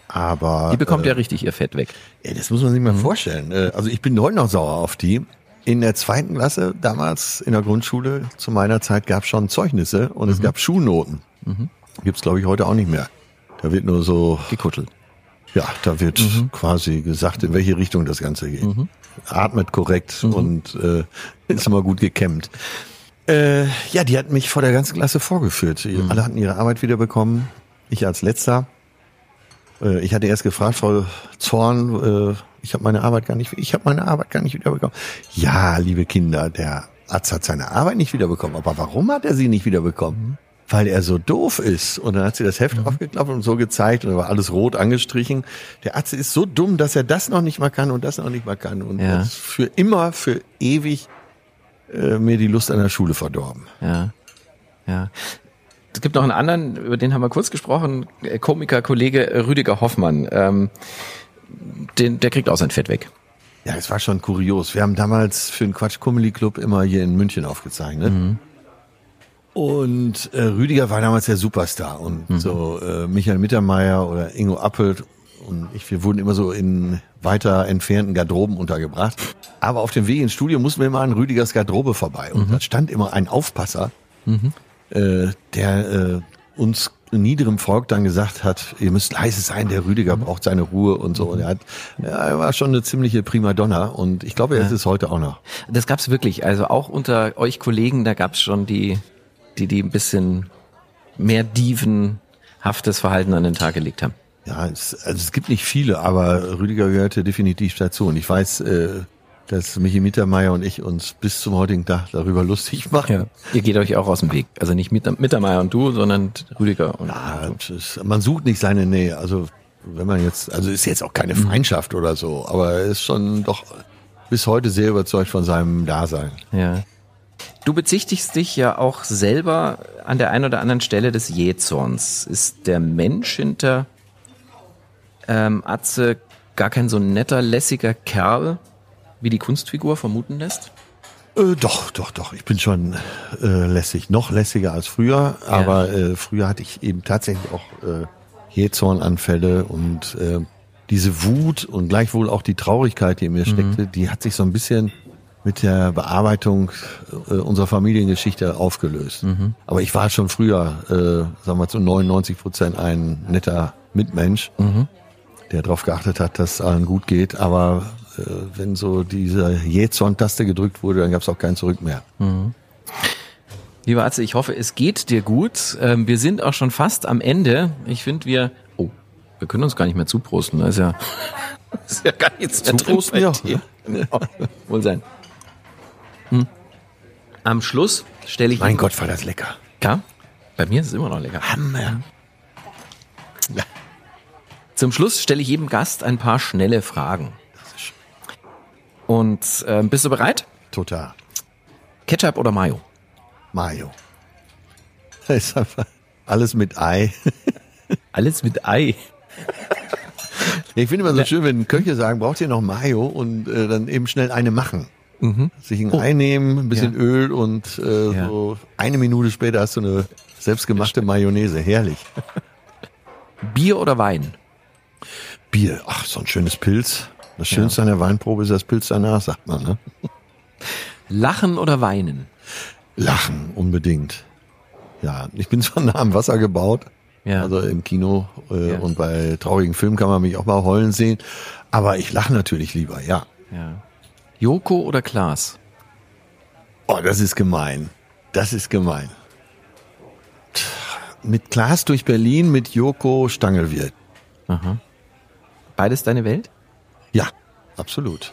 Aber die bekommt ja richtig ihr Fett weg. Ey, das muss man sich mal vorstellen. Also ich bin heute noch sauer auf die. In der 2. Klasse, damals in der Grundschule, zu meiner Zeit gab es schon Zeugnisse und es gab Schulnoten. Gibt's, glaube ich, heute auch nicht mehr. Da wird nur so gekuttelt. Ja, da wird quasi gesagt, in welche Richtung das Ganze geht. Atmet korrekt und ist immer gut gekämmt. Die hat mich vor der ganzen Klasse vorgeführt. Alle hatten ihre Arbeit wiederbekommen. Ich als Letzter. Ich hatte erst gefragt, Frau Zorn, ich habe meine Arbeit gar nicht wiederbekommen. Ja, liebe Kinder, der Atze hat seine Arbeit nicht wiederbekommen. Aber warum hat er sie nicht wiederbekommen? Weil er so doof ist. Und dann hat sie das Heft aufgeklappt und so gezeigt und da war alles rot angestrichen. Der Atze ist so dumm, dass er das noch nicht mal kann und das noch nicht mal kann. Und das für immer, für ewig mir die Lust an der Schule verdorben. Ja. Es gibt noch einen anderen, über den haben wir kurz gesprochen, Komiker, Kollege Rüdiger Hoffmann. Der kriegt auch sein Fett weg. Ja, es war schon kurios. Wir haben damals für den Quatsch-Comedy-Club immer hier in München aufgezeichnet. Mhm. Und Rüdiger war damals der Superstar. Und Michael Mittermeier oder Ingo Appelt und ich, wir wurden immer so in weiter entfernten Garderoben untergebracht. Aber auf dem Weg ins Studio mussten wir immer an Rüdigers Garderobe vorbei. Und da stand immer ein Aufpasser, der uns niederem Volk dann gesagt hat, ihr müsst leise sein, der Rüdiger braucht seine Ruhe und so. Und er war schon eine ziemliche Primadonna und ich glaube, er ist es heute auch noch. Das gab's wirklich, also auch unter euch Kollegen, da gab's schon die ein bisschen mehr divenhaftes Verhalten an den Tag gelegt haben. Ja, es gibt nicht viele, aber Rüdiger gehörte definitiv dazu. Und ich weiß, dass Michi Mittermeier und ich uns bis zum heutigen Tag darüber lustig machen. Ja, ihr geht euch auch aus dem Weg. Also nicht Mittermeier und du, sondern Rüdiger. Man sucht nicht seine Nähe. Also wenn man jetzt, ist jetzt auch keine Feindschaft oder so, aber er ist schon doch bis heute sehr überzeugt von seinem Dasein. Ja. Du bezichtigst dich ja auch selber an der einen oder anderen Stelle des Jähzorns. Ist der Mensch hinter Atze gar kein so netter, lässiger Kerl, wie die Kunstfigur vermuten lässt? Doch. Ich bin schon lässig. Noch lässiger als früher. Ja. Aber früher hatte ich eben tatsächlich auch Jähzornanfälle und diese Wut und gleichwohl auch die Traurigkeit, die in mir steckte, die hat sich so ein bisschen mit der Bearbeitung unserer Familiengeschichte aufgelöst. Mhm. Aber ich war schon früher, sagen wir zu 99% ein netter Mitmensch, der darauf geachtet hat, dass es allen gut geht. Aber wenn so diese Jähzorn-Taste gedrückt wurde, dann gab es auch kein Zurück mehr. Mhm. Lieber Atze, ich hoffe, es geht dir gut. Wir sind auch schon fast am Ende. Ich finde, wir können uns gar nicht mehr zuprosten. Das ist ja gar nichts mehr zuprosten, drin bei dir. Ja. Wohl sein. Hm. Am Schluss stelle ich... Mein Gott, war das lecker. Ja, bei mir ist es immer noch lecker. Hammer. Ja. Zum Schluss stelle ich jedem Gast ein paar schnelle Fragen. Und bist du bereit? Total. Ketchup oder Mayo? Mayo. Alles mit Ei. Alles mit Ei? Ich finde immer so schön, wenn Köche sagen, braucht ihr noch Mayo? Und dann eben schnell eine machen. Mhm. Sich ein Ei nehmen, ein bisschen Öl und so eine Minute später hast du eine selbstgemachte Mayonnaise. Herrlich. Bier oder Wein? Bier. Ach, so ein schönes Pilz. Das Schönste an der Weinprobe ist das Pilz danach, sagt man. Ne? Lachen oder weinen? Lachen, unbedingt. Ja, ich bin zwar nah am Wasser gebaut, also im Kino und bei traurigen Filmen kann man mich auch mal heulen sehen, aber ich lache natürlich lieber, ja. Joko oder Klaas? Oh, das ist gemein. Mit Klaas durch Berlin, mit Joko Stangelwirt. Aha. Beides deine Welt? Ja, absolut.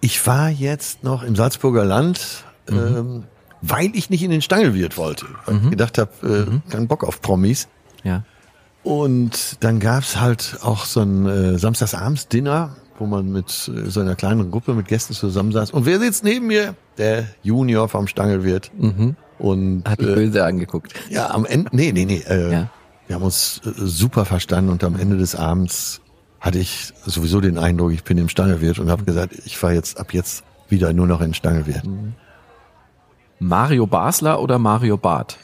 Ich war jetzt noch im Salzburger Land, weil ich nicht in den Stangelwirt wollte. Weil ich gedacht habe, keinen Bock auf Promis. Ja. Und dann gab's halt auch so ein Samstagsabends-Dinner, wo man mit so einer kleinen Gruppe mit Gästen zusammensaß. Und wer sitzt neben mir? Der Junior vom Stangelwirt. Mhm. Und hat die böse angeguckt. Ja, am Ende, nee. Wir haben uns super verstanden und am Ende des Abends hatte ich sowieso den Eindruck, ich bin im Stangelwirt und habe gesagt, ich fahre jetzt ab jetzt wieder nur noch in Stangelwirt. Mario Basler oder Mario Barth?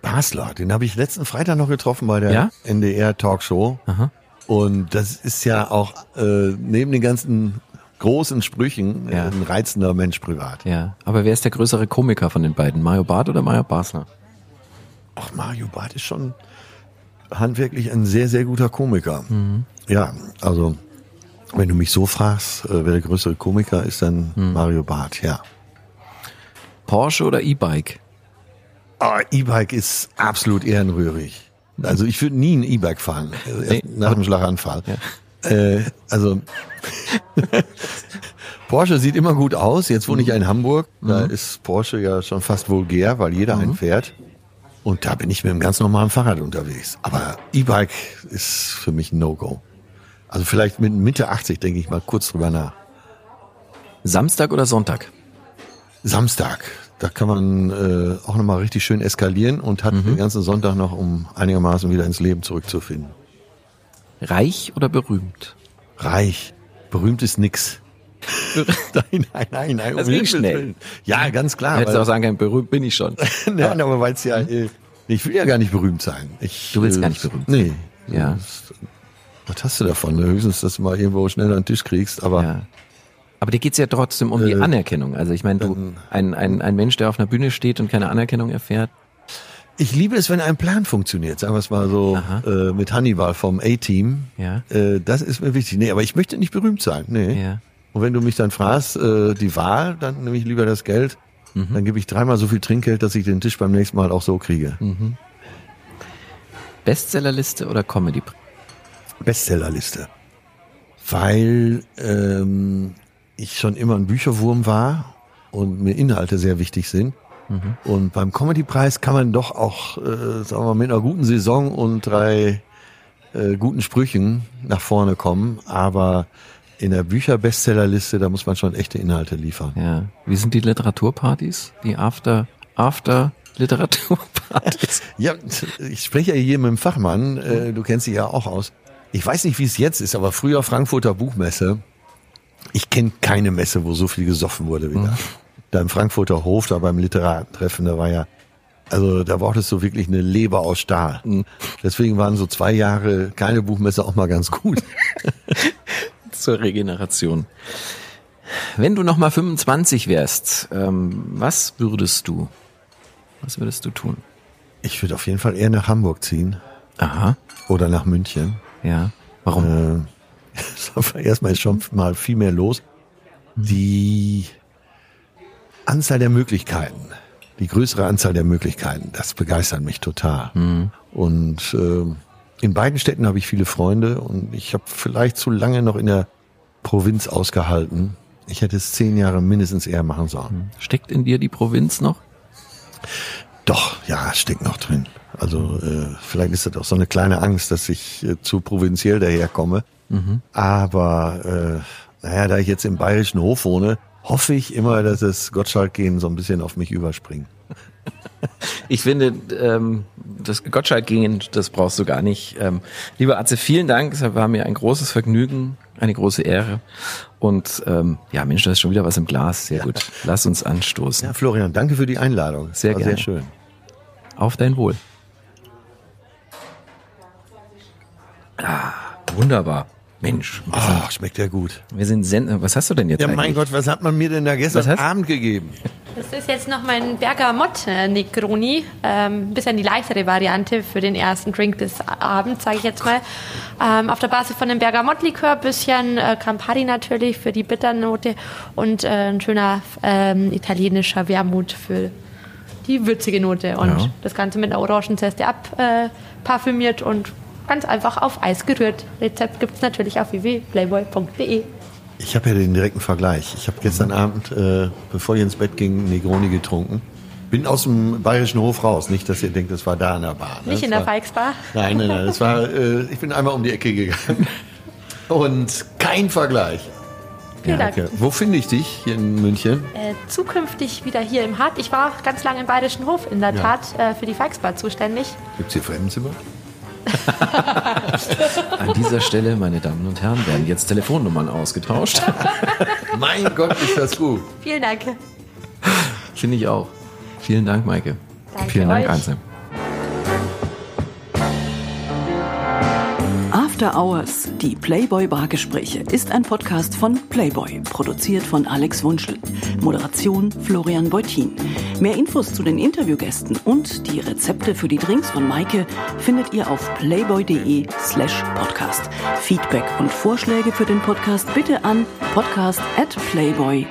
Basler, den habe ich letzten Freitag noch getroffen bei der NDR Talkshow. Aha. Und das ist ja auch neben den ganzen großen Sprüchen ein reizender Mensch privat. Ja, aber wer ist der größere Komiker von den beiden? Mario Barth oder Mario Basler? Ach, Mario Barth ist schon handwerklich ein sehr, sehr guter Komiker. Mhm. Ja, also wenn du mich so fragst, wer der größere Komiker ist, dann Mario Barth, Porsche oder E-Bike? Oh, E-Bike ist absolut ehrenrührig. Also ich würde nie ein E-Bike fahren, nach dem Schlaganfall. Ja. Porsche sieht immer gut aus, jetzt wohne ich ja in Hamburg, da ist Porsche ja schon fast vulgär, weil jeder einen fährt. Und da bin ich mit einem ganz normalen Fahrrad unterwegs. Aber E-Bike ist für mich ein No-Go. Also vielleicht mit Mitte 80 denke ich mal kurz drüber nach. Samstag oder Sonntag? Samstag. Da kann man auch nochmal richtig schön eskalieren und hat den ganzen Sonntag noch, um einigermaßen wieder ins Leben zurückzufinden. Reich oder berühmt? Reich. Berühmt ist nix. Nein. Das ging schnell. Ja, ganz klar. Hättest du auch sagen können, berühmt bin ich schon. Nein, aber weil es ja, ich will ja gar nicht berühmt sein. Du willst gar nicht berühmt sein? Nee. Ja. Was hast du davon? Höchstens, dass du mal irgendwo schnell an den Tisch kriegst, aber... Ja. Aber dir geht's ja trotzdem um die Anerkennung. Also ich meine, du, ein Mensch, der auf einer Bühne steht und keine Anerkennung erfährt. Ich liebe es, wenn ein Plan funktioniert. Sagen wir es mal so mit Hannibal vom A-Team. Ja. Das ist mir wichtig. Nee, aber ich möchte nicht berühmt sein. Nee. Ja. Und wenn du mich dann fragst, die Wahl, dann nehme ich lieber das Geld. Dann gebe ich 3-mal so viel Trinkgeld, dass ich den Tisch beim nächsten Mal auch so kriege. Mhm. Bestsellerliste oder Comedy? Bestsellerliste. Weil ich schon immer ein Bücherwurm war und mir Inhalte sehr wichtig sind. Und beim Comedy-Preis kann man doch auch, sagen wir mal, mit einer guten Saison und 3 guten Sprüchen nach vorne kommen. Aber in der Bücher-Bestsellerliste, da muss man schon echte Inhalte liefern. Ja. Wie sind die Literaturpartys? Die After-Literaturpartys? Ja, ich spreche ja hier mit dem Fachmann. Du kennst dich ja auch aus. Ich weiß nicht, wie es jetzt ist, aber früher Frankfurter Buchmesse. Ich kenne keine Messe, wo so viel gesoffen wurde wie da. Da im Frankfurter Hof, da beim Literatentreffen, da war ja, also da brauchtest du wirklich eine Leber aus Stahl. Deswegen waren so 2 Jahre keine Buchmesse auch mal ganz gut. Zur Regeneration. Wenn du nochmal 25 wärst, was würdest du tun? Ich würde auf jeden Fall eher nach Hamburg ziehen. Aha. Oder nach München. Ja. Warum? Erstmal ist schon mal viel mehr los. Die Anzahl der Möglichkeiten, die größere Anzahl der Möglichkeiten, das begeistert mich total. Und in beiden Städten habe ich viele Freunde und ich habe vielleicht zu lange noch in der Provinz ausgehalten. Ich hätte es 10 Jahre mindestens eher machen sollen. Steckt in dir die Provinz noch? Doch, ja, steckt noch drin. Also vielleicht ist das auch so eine kleine Angst, dass ich zu provinziell daherkomme. Aber naja, da ich jetzt im bayerischen Hof wohne, hoffe ich immer, dass das Gottschalk-Gen so ein bisschen auf mich überspringt. Ich finde, das Gottschalk-Gen, das brauchst du gar nicht. Lieber Atze, vielen Dank. Es war mir ein großes Vergnügen, eine große Ehre. Und ja, Mensch, da ist schon wieder was im Glas. Sehr gut. Lass uns anstoßen. Ja, Florian, danke für die Einladung. Sehr gerne. Sehr schön. Auf dein Wohl. Ah, wunderbar. Mensch. Oh, schmeckt ja gut. Wir sind Was hast du denn jetzt eigentlich? Ja, mein Gott, was hat man mir denn da gestern Abend gegeben? Das ist jetzt noch mein Bergamott Negroni. Bisschen die leichtere Variante für den ersten Drink des Abends, sage ich jetzt mal. Auf der Basis von dem Bergamott-Likör, bisschen Campari natürlich für die Bitternote und ein schöner italienischer Wermut für die würzige Note. Und das Ganze mit einer Orangenzeste abparfümiert und ganz einfach auf Eis gerührt. Rezept gibt es natürlich auf www.playboy.de. Ich habe ja den direkten Vergleich. Ich habe gestern Abend, bevor ich ins Bett ging, Negroni getrunken. Bin aus dem bayerischen Hof raus. Nicht, dass ihr denkt, das war da in der Bar. Ne? Nicht das in der Bikes-Bar? Nein. Das war, ich bin einmal um die Ecke gegangen. Und kein Vergleich. Vielen Dank. Wo finde ich dich hier in München? Zukünftig wieder hier im Hart. Ich war ganz lange im bayerischen Hof, in der Tat, für die Bikes-Bar zuständig. Gibt es hier Fremdenzimmer? An dieser Stelle, meine Damen und Herren, werden jetzt Telefonnummern ausgetauscht. Mein Gott, ist das gut. Vielen Dank. Finde ich auch. Vielen Dank, Maike. Danke vielen Dank, Atze. After Hours, die Playboy-Bargespräche, ist ein Podcast von Playboy, produziert von Alex Wunschel. Moderation Florian Beutin. Mehr Infos zu den Interviewgästen und die Rezepte für die Drinks von Maike findet ihr auf playboy.de/podcast. Feedback und Vorschläge für den Podcast bitte an podcast@playboy.de.